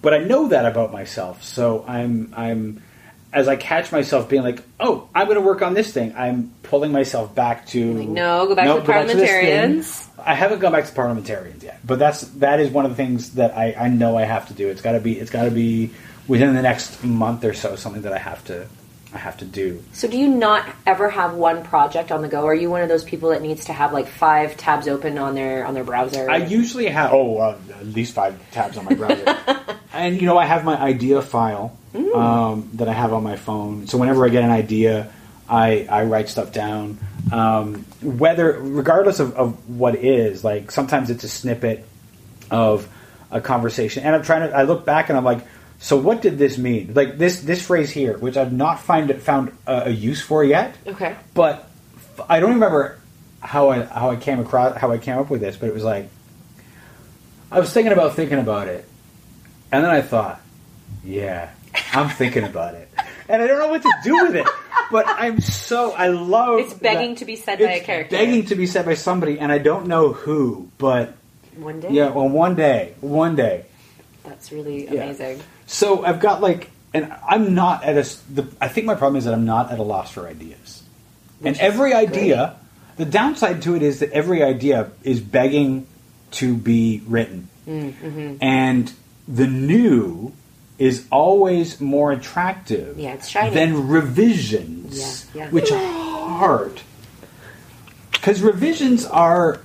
But I know that about myself, so I'm, I'm, as I catch myself being like, "Oh, I'm going to work on this thing," I'm pulling myself back to like, no, go back no, to the Parliamentarians. I haven't gone back to the Parliamentarians yet, but that's that is one of the things that I, I know I have to do. It's got to be it's got to be within the next month or so, something that I have to I have to do. So, do you not ever have one project on the go? Are you one of those people that needs to have like five tabs open on their on their browser? I usually have oh, uh, at least five tabs on my browser. And, you know, I have my idea file mm. um, that I have on my phone. So whenever I get an idea, I, I write stuff down. Um, whether, regardless of, of what it is, like, sometimes it's a snippet of a conversation. And I'm trying to, I look back and I'm like, so what did this mean? Like, this, this phrase here, which I've not find it, found a, a use for yet. Okay. But I don't remember how I, how I came across, how I came up with this, but it was like, I was thinking about thinking about it. And then I thought, yeah, I'm thinking about it. And I don't know what to do with it. But I'm so, I love... It's begging that, to be said by a character. It's begging to be said by somebody, and I don't know who, but... One day? Yeah, well, one day. One day. That's really amazing. Yeah. So I've got, like... And I'm not at a... The, I think my problem is that I'm not at a loss for ideas. Which and every idea... Great. The downside to it is that every idea is begging to be written. Mm-hmm. And... The new is always more attractive yeah, it's shiny. Than revisions, yeah, yeah. which are hard. Because revisions are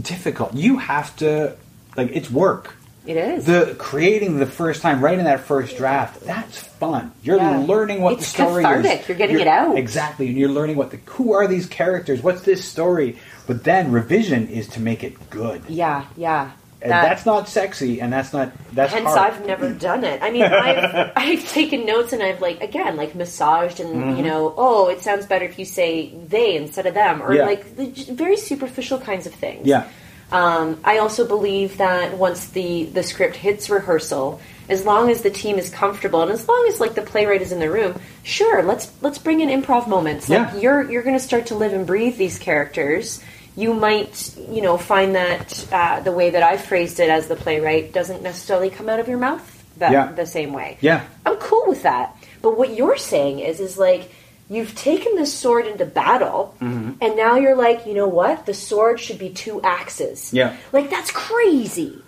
difficult. You have to, like, it's work. It is. The creating the first time, writing that first draft, that's fun. You're yeah. learning what it's the story cathartic. Is. You're getting you're, it out. Exactly. And you're learning what the who are these characters? What's this story? But then revision is to make it good. Yeah, yeah. And that, that's not sexy, and that's not that's hence hard. I've never done it. I mean, I've I've taken notes, and I've like again like massaged, and mm-hmm. you know, oh, it sounds better if you say they instead of them, or yeah. like the very superficial kinds of things. Yeah. Um, I also believe that once the the script hits rehearsal, as long as the team is comfortable, and as long as like the playwright is in the room, sure, let's let's bring in improv moments. Like, yeah. You're you're going to start to live and breathe these characters. You might, you know, find that uh, the way that I phrased it as the playwright doesn't necessarily come out of your mouth that, yeah. the same way. Yeah. I'm cool with that. But what you're saying is, is like, you've taken the sword into battle, mm-hmm. and now you're like, you know what? The sword should be two axes. Yeah. Like, that's crazy.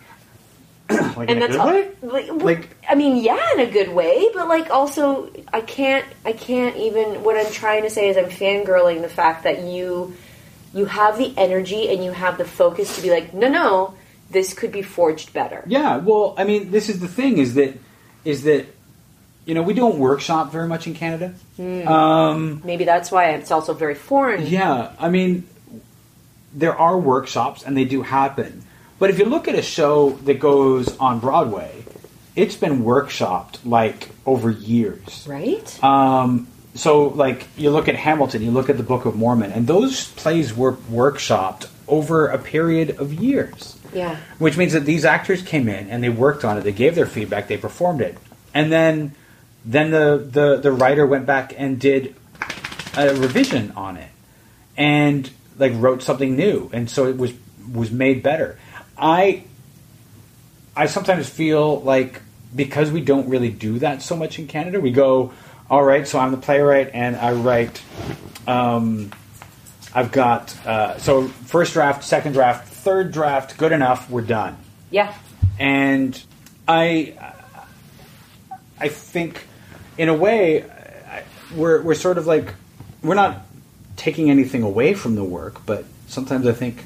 Like, and in that's a good all, way? Like, like, I mean, yeah, in a good way, but like also, I can't, I can't even, what I'm trying to say is I'm fangirling the fact that you... You have the energy and you have the focus to be like, no, no, this could be forged better. Yeah, well, I mean, this is the thing is that, is that, you know, we don't workshop very much in Canada. Mm. Um, Maybe that's why it's also very foreign. Yeah, I mean, there are workshops and they do happen. But if you look at a show that goes on Broadway, it's been workshopped like over years. Right? Um So, like, you look at Hamilton, you look at the Book of Mormon, and those plays were workshopped over a period of years. Yeah. Which means that these actors came in, and they worked on it, they gave their feedback, they performed it. And then then the, the, the writer went back and did a revision on it, and, like, wrote something new, and so it was was made better. I I sometimes feel like, because we don't really do that so much in Canada, we go... All right, so I'm the playwright, and I write, um, I've got, uh, so first draft, second draft, third draft, good enough, we're done. Yeah. And I I think, in a way, I, we're we're sort of like, we're not taking anything away from the work, but sometimes I think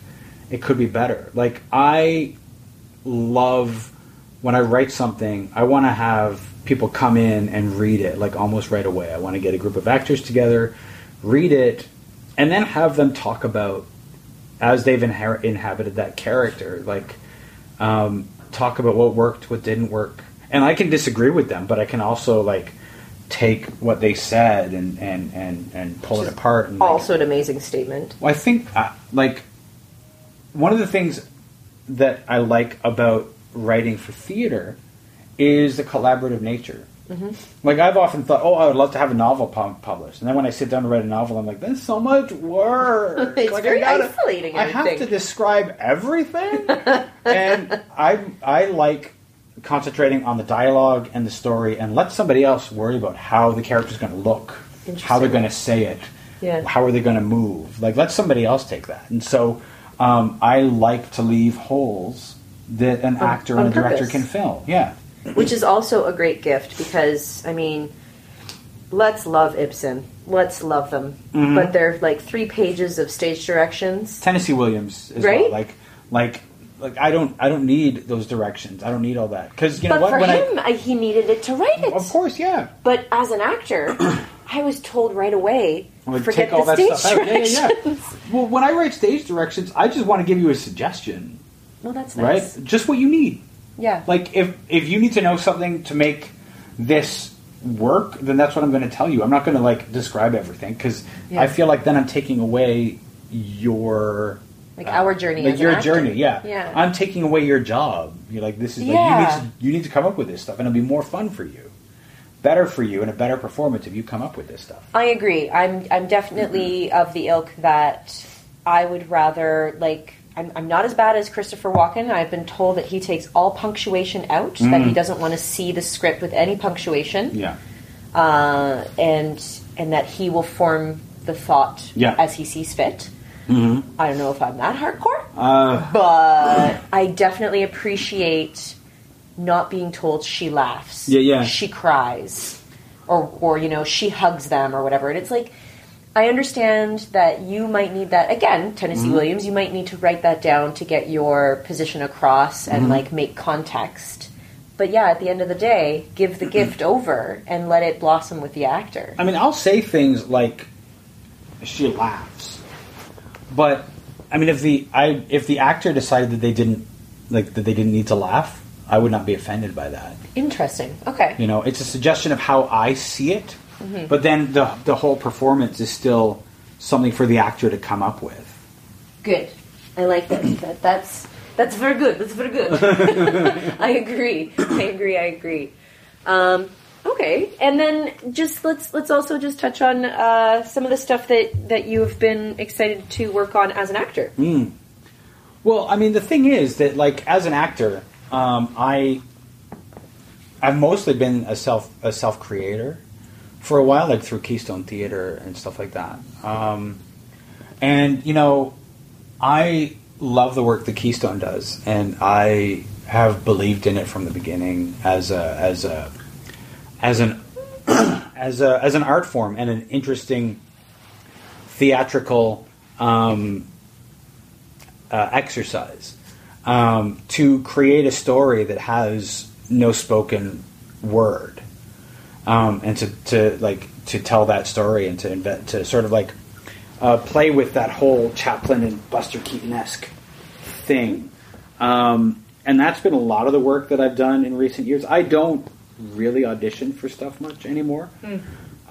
it could be better. Like, I love, when I write something, I want to have... people come in and read it like almost right away. I want to get a group of actors together, read it, and then have them talk about as they've inher- inhabited that character, like um, talk about what worked, what didn't work. And I can disagree with them, but I can also like take what they said and and, and, and pull Which it apart. And also like, an amazing statement. Well, I think uh, like one of the things that I like about writing for theater is the collaborative nature. Mm-hmm. Like, I've often thought, oh, I would love to have a novel pu- published. And then when I sit down to write a novel, I'm like, that's so much work. It's like, very I gotta, isolating. I everything. have to describe everything? And I, I like concentrating on the dialogue and the story and let somebody else worry about how the character's going to look, how they're going to say it, yeah. how are they going to move. Like, let somebody else take that. And so um, I like to leave holes that an on, actor and a purpose. director can fill. Yeah. Which is also a great gift because, I mean, let's love Ibsen. Let's love them. Mm-hmm. But they're like three pages of stage directions. Tennessee Williams as right? well. Like, like, like I don't, I don't need those directions. I don't need all that. Because you but know what? For when him, I, he needed it to write it. Of course, yeah. But as an actor, I was told right away, like, forget take all the that stage stuff directions. Out. Yeah, yeah, yeah. Well, when I write stage directions, I just want to give you a suggestion. Well, that's nice. Right? Just what you need. Yeah. Like, if, if you need to know something to make this work, then that's what I'm going to tell you. I'm not going to, like, describe everything, because yeah. I feel like then I'm taking away your... Like, uh, our journey Like, as your an actor. journey, yeah. yeah. I'm taking away your job. You're like, this is... Like, yeah. You need to, you need to come up with this stuff, and it'll be more fun for you. Better for you, and a better performance if you come up with this stuff. I agree. I'm, I'm definitely mm-hmm. of the ilk that I would rather, like... I'm, I'm not as bad as Christopher Walken. I've been told that he takes all punctuation out, mm. that he doesn't want to see the script with any punctuation. Yeah. Uh, and and that he will form the thought yeah. as he sees fit. Mm-hmm. I don't know if I'm that hardcore, uh, but I definitely appreciate not being told she laughs, yeah, yeah. she cries, or, or, you know, she hugs them or whatever. And it's like, I understand that you might need that, again, Tennessee mm-hmm. Williams, you might need to write that down to get your position across and, mm-hmm. like, make context. But, yeah, at the end of the day, give the mm-hmm. gift over and let it blossom with the actor. I mean, I'll say things like, she laughs. But, I mean, if the I if the actor decided that they didn't, like, that they didn't need to laugh, I would not be offended by that. Interesting. Okay. You know, it's a suggestion of how I see it. Mm-hmm. But then the the whole performance is still something for the actor to come up with. Good. I like that. that that's that's very good. That's very good. I agree. I agree. I agree. Um, okay. And then just let's let's also just touch on uh, some of the stuff that, that you have been excited to work on as an actor. Mm. Well, I mean, the thing is that, like, as an actor, um, I I've mostly been a self a self creator. For a while, like through Keystone Theater and stuff like that. Um, and, you know, I love the work that Keystone does. And I have believed in it from the beginning as a, as a, as an, as a, as an art form and an interesting theatrical, um, uh, exercise, um, to create a story that has no spoken word. Um, and to, to like to tell that story and to invent to sort of like uh, play with that whole Chaplin and Buster Keaton-esque thing, um, and that's been a lot of the work that I've done in recent years. I don't really audition for stuff much anymore. Mm.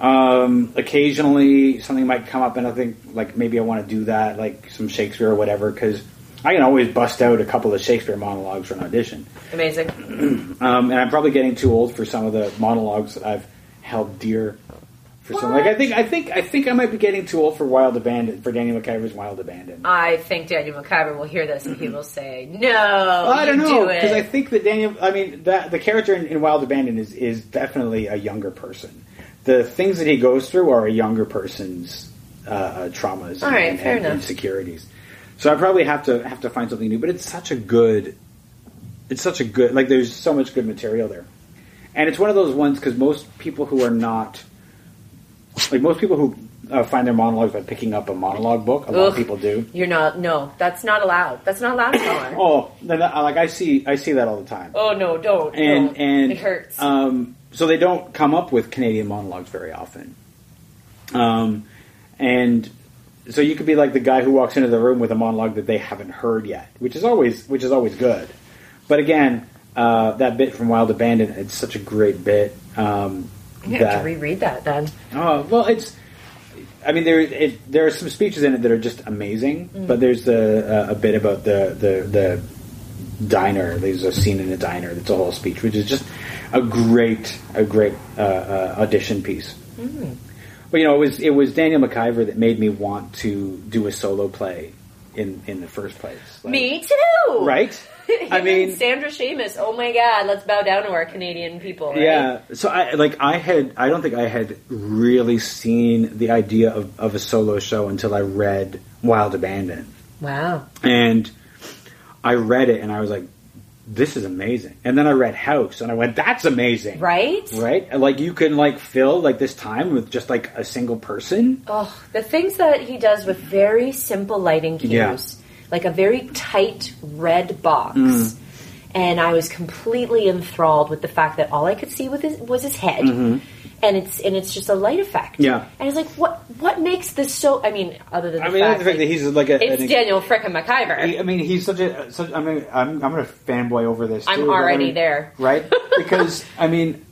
Um, occasionally, something might come up, and I think like maybe I want to do that, like some Shakespeare or whatever, because I can always bust out a couple of Shakespeare monologues for an audition. Amazing. um, and I'm probably getting too old for some of the monologues that I've held dear. For what? some, like I think, I think, I think I might be getting too old for Wild Abandon, for Daniel MacIvor's Wild Abandon. I think Daniel MacIvor will hear this and he will say, "No, well, I don't you know," because do I think that Daniel, I mean, that the character in, in Wild Abandon is is definitely a younger person. The things that he goes through are a younger person's uh, traumas All and, right, and, fair and enough. insecurities. So I probably have to have to find something new, but it's such a good, it's such a good, like there's so much good material there. And it's one of those ones because most people who are not, like most people who uh, find their monologues by picking up a monologue book, a Ugh, lot of people do. You're not, no, that's not allowed. That's not allowed anymore. Oh, like I see, I see that all the time. Oh no, don't. And, don't. and it hurts. Um, so they don't come up with Canadian monologues very often. Um, and... So you could be like the guy who walks into the room with a monologue that they haven't heard yet, which is always which is always good. But again, uh, that bit from Wild Abandon, it's such a great bit. Um, I'm going to have to reread that then. Oh, well, it's... I mean, there it, there are some speeches in it that are just amazing, mm. but there's a, a, a bit about the, the, the diner. There's a scene in a diner that's a whole speech, which is just a great, a great uh, uh, audition piece. Mm. But, you know, it was it was Daniel MacIvor that made me want to do a solo play in, in the first place. Like, me too! Right? I mean... Sandra Sheamus, oh my God, let's bow down to our Canadian people, right? Yeah, so I like I had... I don't think I had really seen the idea of, of a solo show until I read Wild Abandon. Wow. And I read it and I was like, this is amazing. And then I read House and I went, that's amazing. Right? Right? Like you can like fill like this time with just like a single person. Oh, the things that he does with very simple lighting cues. Yeah. Like a very tight red box. Mm. And I was completely enthralled with the fact that all I could see with his, was his head. Mm-hmm. And it's and it's just a light effect. Yeah. And it's like, what what makes this so... I mean, other than the I mean, fact, the fact like, that he's like a... It's an, Daniel frickin' MacIvor. He, I mean, he's such a... Such, I mean, I'm, I'm going to fanboy over this, too. I'm already I mean, there. Right? Because, I mean,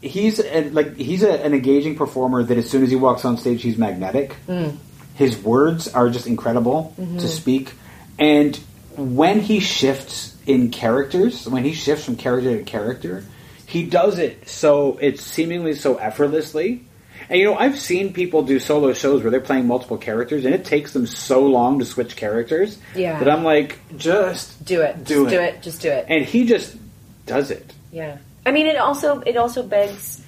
he's a, like he's a, an engaging performer that as soon as he walks on stage, he's magnetic. Mm. His words are just incredible mm-hmm. to speak. And when he shifts in characters, when he shifts from character to character... He does it so it's seemingly so effortlessly. And, you know, I've seen people do solo shows where they're playing multiple characters, and it takes them so long to switch characters yeah. that I'm like, just do it. Do just it. Do it. Just do it. And he just does it. Yeah. I mean, it also it also begs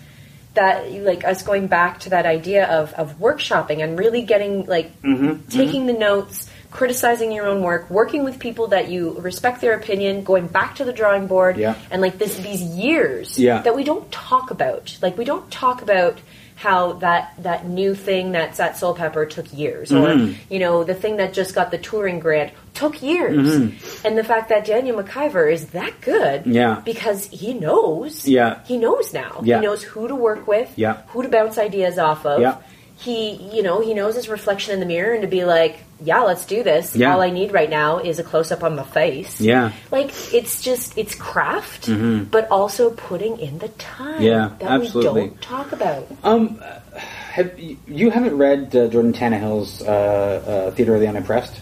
that, like, us going back to that idea of, of workshopping and really getting, like, mm-hmm, taking mm-hmm. the notes, criticizing your own work, working with people that you respect their opinion, going back to the drawing board, yeah. and like this, these years yeah. that we don't talk about. Like we don't talk about how that, that new thing that's at Soulpepper took years, mm-hmm. or you know the thing that just got the touring grant took years, mm-hmm. and the fact that Daniel MacIvor is that good, yeah. because he knows, yeah. he knows now, yeah. he knows who to work with, yeah. who to bounce ideas off of. Yeah. He, you know, he knows his reflection in the mirror and to be like, yeah, let's do this. Yeah. All I need right now is a close-up on my face. Yeah. Like, it's just, it's craft, mm-hmm. but also putting in the time yeah, that absolutely. we don't talk about. Um, have, you haven't read uh, Jordan Tannehill's uh, uh, Theater of the Unimpressed?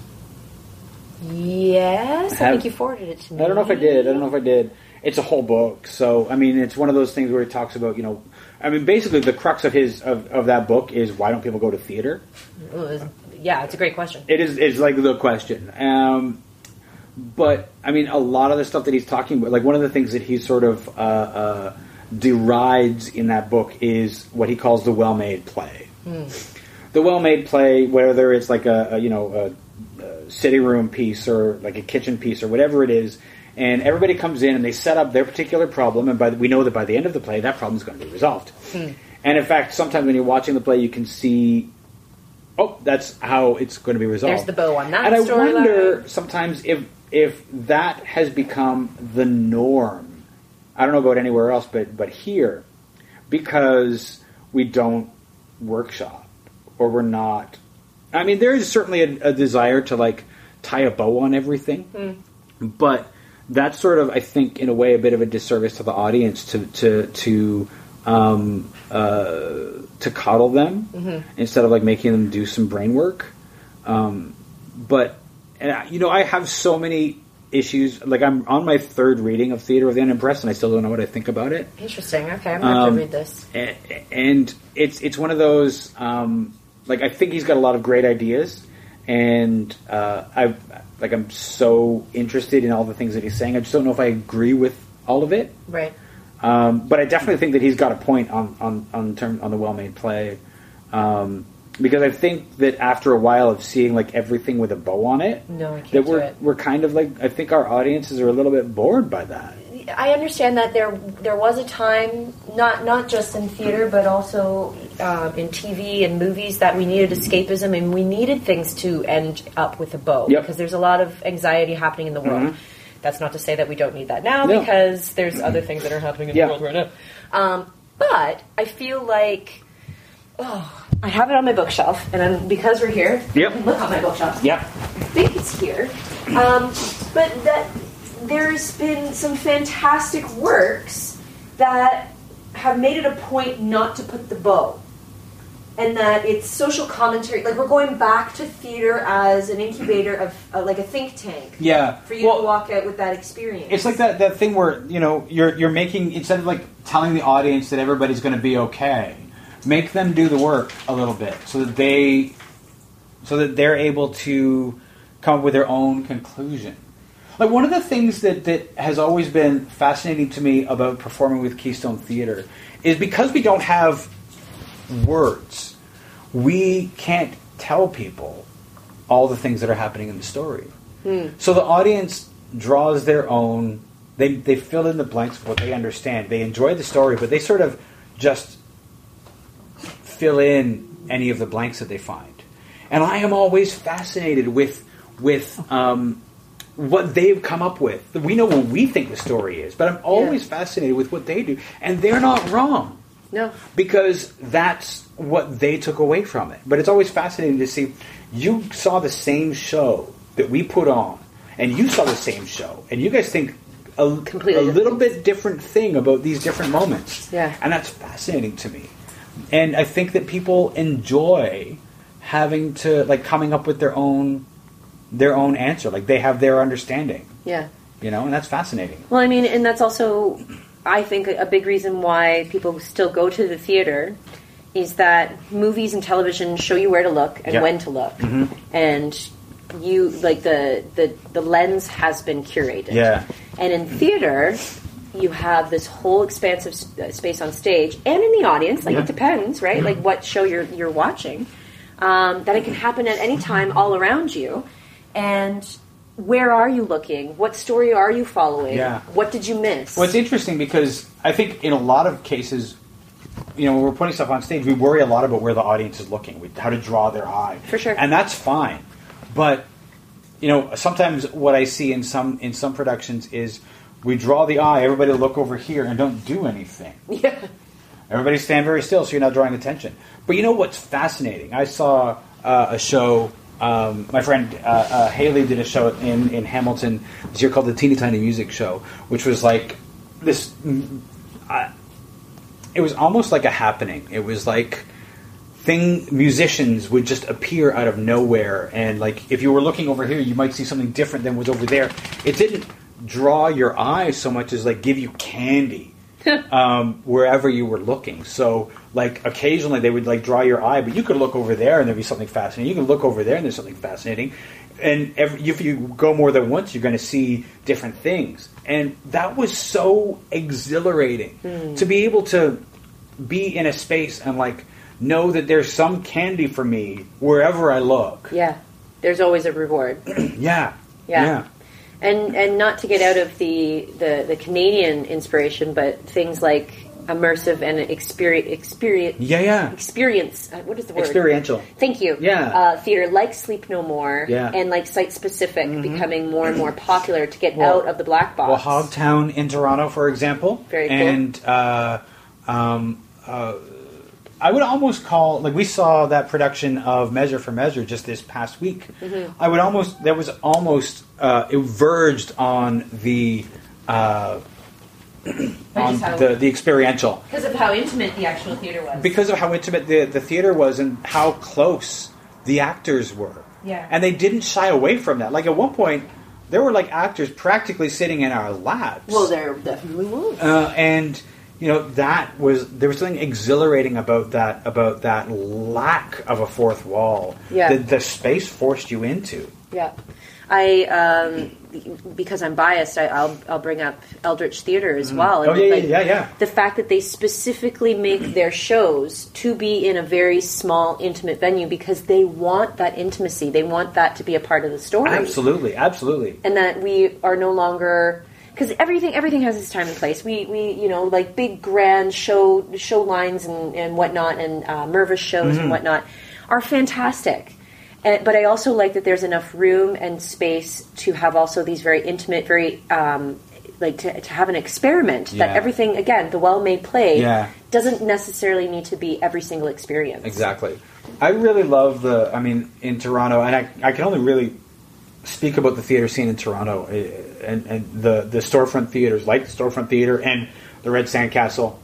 Yes, have, I think you forwarded it to me. I don't know if I did. I don't know if I did. It's a whole book. So, I mean, it's one of those things where it talks about, you know, I mean, basically, the crux of his of, of that book is why don't people go to theater? Yeah, it's a great question. It is. It's like the question. Um, but I mean, a lot of the stuff that he's talking about, like one of the things that he sort of uh, uh, derides in that book is what he calls the well-made play. Mm. The well-made play, whether it's like a, a you know a, a sitting room piece or like a kitchen piece or whatever it is. And everybody comes in and they set up their particular problem, and by the, we know that by the end of the play, that problem is going to be resolved. Hmm. And in fact, sometimes when you're watching the play, you can see, oh, that's how it's going to be resolved. There's the bow on that storyline. And story I wonder line. sometimes if if that has become the norm. I don't know about anywhere else, but but here, because we don't workshop or we're not. I mean, there is certainly a, a desire to like tie a bow on everything, hmm. but. That's sort of, I think, in a way, a bit of a disservice to the audience to to to um, uh, to coddle them mm-hmm. instead of like making them do some brain work. Um, but and I, you know, I have so many issues. Like I'm on my third reading of Theater of the Unimpressed, and I still don't know what I think about it. Interesting. Okay, I'm gonna um, have to read this. And, and it's it's one of those. Um, like I think he's got a lot of great ideas, and uh, I've. Like, I'm so interested in all the things that he's saying. I just don't know if I agree with all of it. Right. Um, but I definitely think that he's got a point on on on, term, on the well-made play. Um, because I think that after a while of seeing, like, everything with a bow on it... No, I can't that we're, do it. We're kind of, like... I think our audiences are a little bit bored by that. I understand that there there was a time, not not just in theater, but also um, in T V and movies, that we needed escapism and we needed things to end up with a bow. Yep. Because there's a lot of anxiety happening in the world. Mm-hmm. That's not to say that we don't need that now, no. because there's other things that are happening in yeah. the world right now. Um, but I feel like, oh, I have it on my bookshelf, and I'm, because we're here, yep. look on my bookshelf. Yep. I think it's here. Um, but that... There's been some fantastic works that have made it a point not to put the bow, and that it's social commentary. Like we're going back to theater as an incubator of uh, like a think tank. Yeah, for you well, to walk out with that experience. It's like that, that thing where you know you're you're making instead of like telling the audience that everybody's going to be okay, make them do the work a little bit so that they so that they're able to come up with their own conclusion. Like one of the things that, that has always been fascinating to me about performing with Keystone Theater is because we don't have words, we can't tell people all the things that are happening in the story. Hmm. So the audience draws their own, they, they fill in the blanks of what they understand. They enjoy the story, but they sort of just fill in any of the blanks that they find. And I am always fascinated with... with um, what they've come up with. We know what we think the story is, but I'm always yeah. fascinated with what they do. And they're not wrong. No. Because that's what they took away from it. But it's always fascinating to see, you saw the same show that we put on, and you saw the same show, and you guys think a, Completely a little bit different thing about these different moments. Yeah. And that's fascinating to me. And I think that people enjoy having to, like, coming up with their own their own answer, like they have their understanding. Yeah. You know, and that's fascinating. Well, I mean, and that's also, I think, a big reason why people still go to the theater is that movies and television show you where to look and yep. when to look. Mm-hmm. And you, like, the, the, the lens has been curated. Yeah. And in theater, you have this whole expansive space on stage and in the audience, like yeah. it depends, right? Mm-hmm. Like what show you're, you're watching, um, that it can happen at any time all around you. and where are you looking? What story are you following? Yeah. What did you miss? Well, it's interesting because I think in a lot of cases, you know, when we're putting stuff on stage, we worry a lot about where the audience is looking, we, how to draw their eye. For sure. And that's fine. But, you know, sometimes what I see in some in some productions is we draw the eye, everybody look over here and don't do anything. Yeah. Everybody stand very still so you're not drawing attention. But you know what's fascinating? I saw uh, a show... Um, my friend uh, uh, Haley did a show in, in Hamilton this year called the Teeny Tiny Music Show, which was like this. Uh, it was almost like a happening. It was like thing musicians would just appear out of nowhere, and like if you were looking over here, you might see something different than was over there. It didn't draw your eyes so much as like give you candy um, wherever you were looking. So. Like, occasionally they would, like, draw your eye, but you could look over there and there'd be something fascinating. You could look over there and there's something fascinating. And every, if you go more than once, you're going to see different things. And that was so exhilarating mm. to be able to be in a space and, like, know that there's some candy for me wherever I look. Yeah. There's always a reward. yeah. Yeah. Yeah. And and not to get out of the, the, the Canadian inspiration, but things like... immersive and experience, experience, yeah, yeah. experience. What is the word? Experiential. Thank you. Yeah. Uh, theater like Sleep No More, yeah. and like site specific, mm-hmm. becoming more and more popular to get well, out of the black box. Well, Hogtown in Toronto, for example. Very cool. And uh, um, uh, I would almost call like we saw that production of Measure for Measure just this past week. Mm-hmm. I would almost that was almost uh, it verged on the. Uh, on the, the experiential. Because of how intimate the actual theater was. Because of how intimate the, the theater was and how close the actors were. Yeah. And they didn't shy away from that. Like, at one point, there were, like, actors practically sitting in our laps. Well, there definitely was. Uh, and, you know, that was... There was something exhilarating about that, about that lack of a fourth wall yeah. that the space forced you into. Yeah. I... um because I'm biased, I, I'll I'll bring up Eldritch Theater as well. And oh, yeah, like, yeah, yeah. The fact that they specifically make their shows to be in a very small, intimate venue because they want that intimacy. They want that to be a part of the story. Absolutely, absolutely. And that we are no longer... Because everything everything has its time and place. We, we you know, like big, grand show show lines and, and whatnot and uh, Mirvish shows mm-hmm. and whatnot are fantastic. And, but I also like that there's enough room and space to have also these very intimate, very, um, like, to, to have an experiment. Yeah. That everything, again, the well-made play yeah. doesn't necessarily need to be every single experience. Exactly. I really love the, I mean, in Toronto, and I, I can only really speak about the theater scene in Toronto, and, and the, the storefront theaters, like the Storefront Theater and the Red Sandcastle.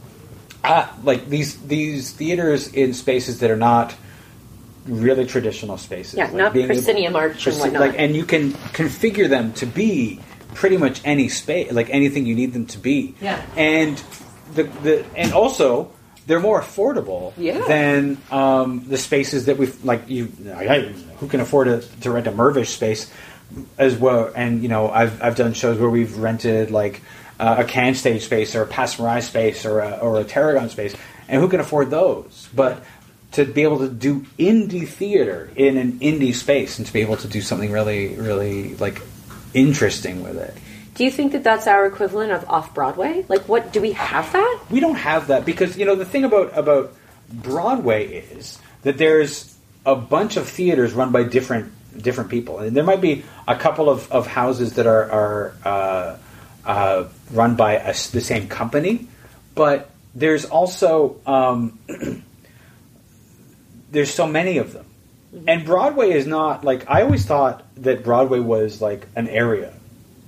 Ah, like, these these theaters in spaces that are not... really traditional spaces. Yeah, like not proscenium arch and whatnot. Like, and you can configure them to be pretty much any space, like anything you need them to be. Yeah. And the, the and also they're more affordable yeah. than um, the spaces that we've like you. I, who can afford a, to rent a Mirvish space as well? And you know, I've I've done shows where we've rented like uh, a Can Stage space or a Pasmarai space or a, or a Tarragon space, and who can afford those? But to be able to do indie theater in an indie space and to be able to do something really, really, like, interesting with it. Do you think that that's our equivalent of off-Broadway? Like, what, do we have that? We don't have that because, you know, the thing about, about Broadway is that there's a bunch of theaters run by different different people. And there might be a couple of, of houses that are, are uh, uh, run by a, the same company, but there's also... Um, there's so many of them. Mm-hmm. And Broadway is not, like, I always thought that Broadway was, like, an area.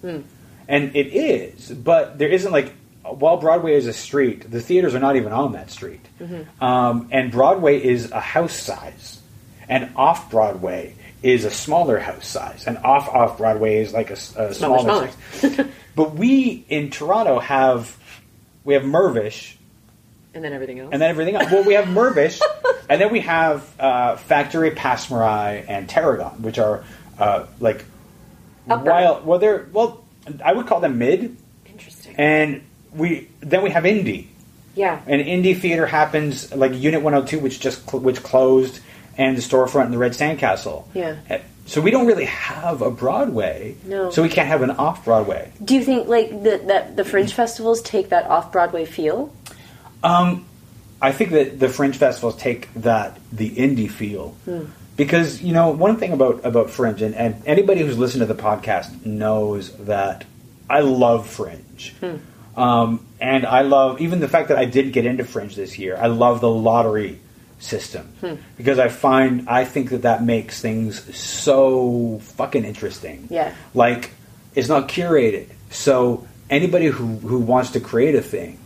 Mm. And it is, but there isn't, like, while Broadway is a street, the theaters are not even on that street. Mm-hmm. Um, and Broadway is a house size. And off-Broadway is a smaller house size. And off-off-Broadway is, like, a, a smaller, smaller size. But we, in Toronto, have, we have Mirvish... And then everything else. And then everything else. Well, we have Mirvish, and then we have uh, Factory, Pasmarai, and Tarragon, which are uh, like Upper. wild. Well, they're well, I would call them mid. Interesting. And we then we have indie. Yeah. And indie theater happens like Unit one oh two, which just cl- which closed, and the Storefront and the Red Sandcastle. Yeah. So we don't really have a Broadway. No. So we can't have an off-Broadway. Do you think like the, that the Fringe festivals take that off-Broadway feel? Um, I think that the Fringe festivals take that the indie feel. Hmm. Because, you know, one thing about, about Fringe, and, and anybody who's listened to the podcast knows that I love Fringe. Hmm. Um, and I love, even the fact that I did get into Fringe this year, I love the lottery system. Hmm. Because I find, I think that that makes things so fucking interesting. Yeah. Like, it's not curated. So anybody who, who wants to create a thing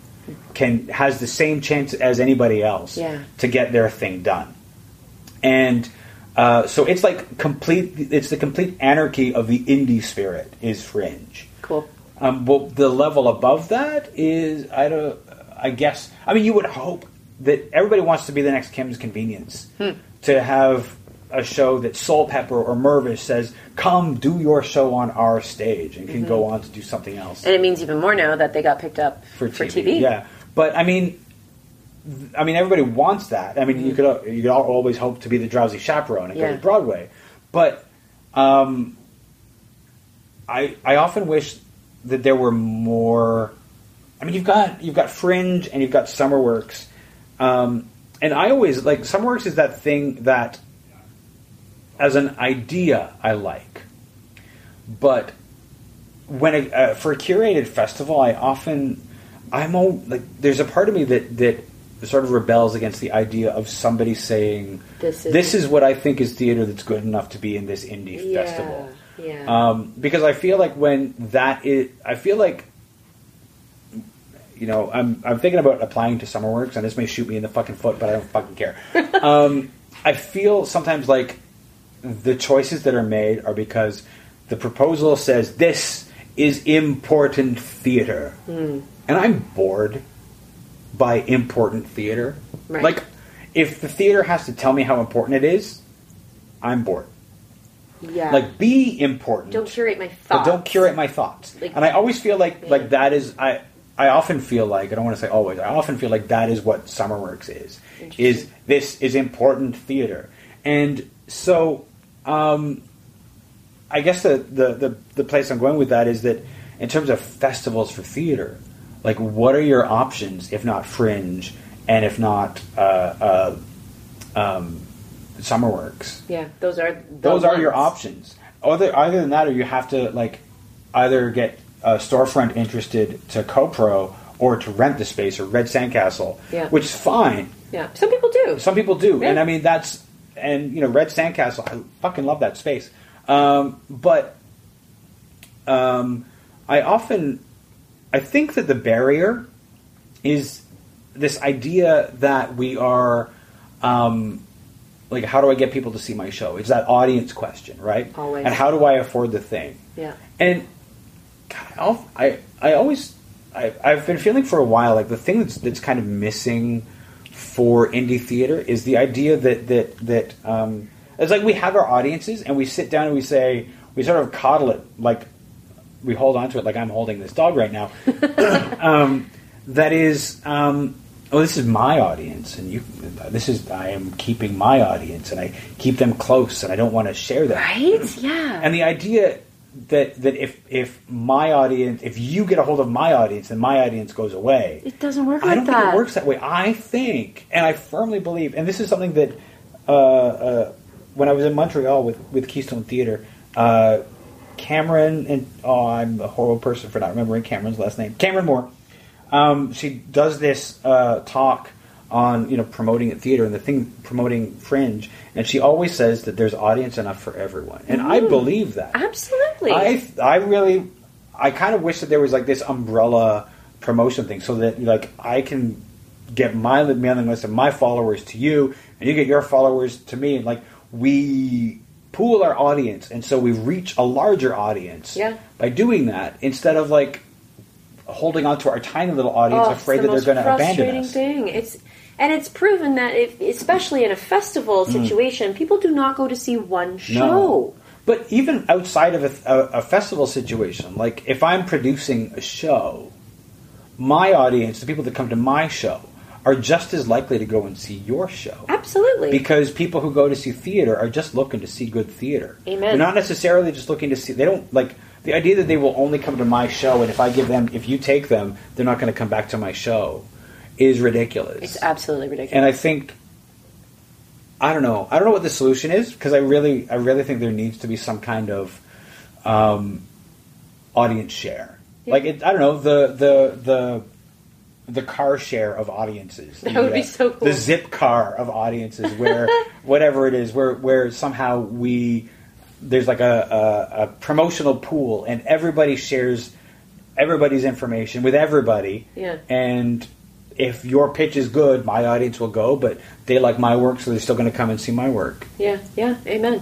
can has the same chance as anybody else yeah. to get their thing done. And... Uh, so it's like complete, it's the complete anarchy of the indie spirit is Fringe. Cool. Um, well, the level above that is, I don't, I guess, I mean, you would hope that everybody wants to be the next Kim's Convenience. Hmm. To have a show that Soulpepper or Mirvish says, come do your show on our stage and can mm-hmm. go on to do something else. And it means even more now that they got picked up for T V. For T V. Yeah. But I mean... I mean, everybody wants that. I mean, mm-hmm. you could you could always hope to be the Drowsy Chaperone and yeah. go to Broadway, but um, I I often wish that there were more. I mean, you've got you've got Fringe and you've got SummerWorks, um, and I always like SummerWorks is that thing that, as an idea, I like, but when a, uh, for a curated festival, I often I'm all, like there's a part of me that that. sort of rebels against the idea of somebody saying, this is, this is what I think is theater that's good enough to be in this indie yeah, festival. Yeah. Um, because I feel like when that is... I feel like, you know, I'm I'm thinking about applying to SummerWorks, and this may shoot me in the fucking foot, but I don't fucking care. um, I feel sometimes like the choices that are made are because the proposal says, this is important theater. Mm. And I'm bored by important theater. Right. Like, if the theater has to tell me how important it is, I'm bored. Yeah. Like, be important. Don't curate my thoughts. But don't curate my thoughts. Like, and I always feel like yeah. like that is... I I often feel like... I don't want to say always. I often feel like that is what SummerWorks is. Is this is important theater. And so, um, I guess the, the, the, the place I'm going with that is that in terms of festivals for theater... Like, what are your options if not Fringe and if not uh, uh, um, SummerWorks? Yeah, those are the those ones. are your options. Other, other than that, or you have to like either get a Storefront interested to co-pro or to rent the space or Red Sandcastle, yeah. which is fine. Yeah, some people do. Some people do, yeah. and I mean that's and you know Red Sandcastle, I fucking love that space. Um, but um, I often. I think that the barrier is this idea that we are, um, like, how do I get people to see my show? It's that audience question, right? Always. And how do I afford the thing? Yeah. And God, I, I always, I, I've been feeling for a while, like, the thing that's, that's kind of missing for indie theater is the idea that, that, that um, it's like we have our audiences and we sit down and we say, we sort of coddle it, like, we hold on to it like I'm holding this dog right now. um, that is, um, oh, this is my audience, and you. This is I am keeping my audience, and I keep them close, and I don't want to share them. Right? Yeah. And the idea that that if if my audience, if you get a hold of my audience, then my audience goes away. It doesn't work. I don't like think that. It works that way. I think, and I firmly believe, and this is something that uh, uh, when I was in Montreal with with Keystone Theater. Uh, Cameron and oh, I'm a horrible person for not remembering Cameron's last name. Cameron Moore. Um, she does this uh, talk on you know promoting at theater and the thing promoting Fringe, and she always says that there's audience enough for everyone, and mm. I believe that absolutely. I I really I kind of wish that there was like this umbrella promotion thing so that like I can get my mailing list of my followers to you, and you get your followers to me, and like we. Pool our audience, and so we reach a larger audience yeah. by doing that instead of like holding on to our tiny little audience, oh, afraid that the they're going to abandon us. Thing. It's and it's proven that, if, especially in a festival situation, mm. people do not go to see one show. No. But even outside of a, a, a festival situation, like if I'm producing a show, my audience, the people that come to my show, are just as likely to go and see your show. Absolutely. Because people who go to see theater are just looking to see good theater. Amen. They're not necessarily just looking to see... They don't, like... The idea that they will only come to my show, and if I give them... If you take them, they're not going to come back to my show, is ridiculous. It's absolutely ridiculous. And I think... I don't know. I don't know what the solution is, because I really, I really think there needs to be some kind of um, audience share. Yeah. Like, it, I don't know, the... the, the the car share of audiences. That would be so cool. The zip car of audiences where, whatever it is, where where somehow we, there's like a, a, a promotional pool and everybody shares everybody's information with everybody. Yeah. And if your pitch is good, my audience will go, but they like my work, so they're still going to come and see my work. Yeah, yeah, amen.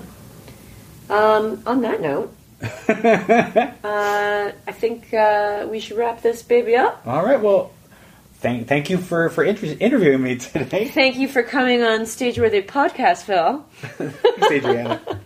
Um, on that note... uh, I think uh, we should wrap this baby up. All right, well... Thank, thank you for, for inter- interviewing me today. Thank you for coming on Stageworthy Podcast, Phil. Thanks, Adriana.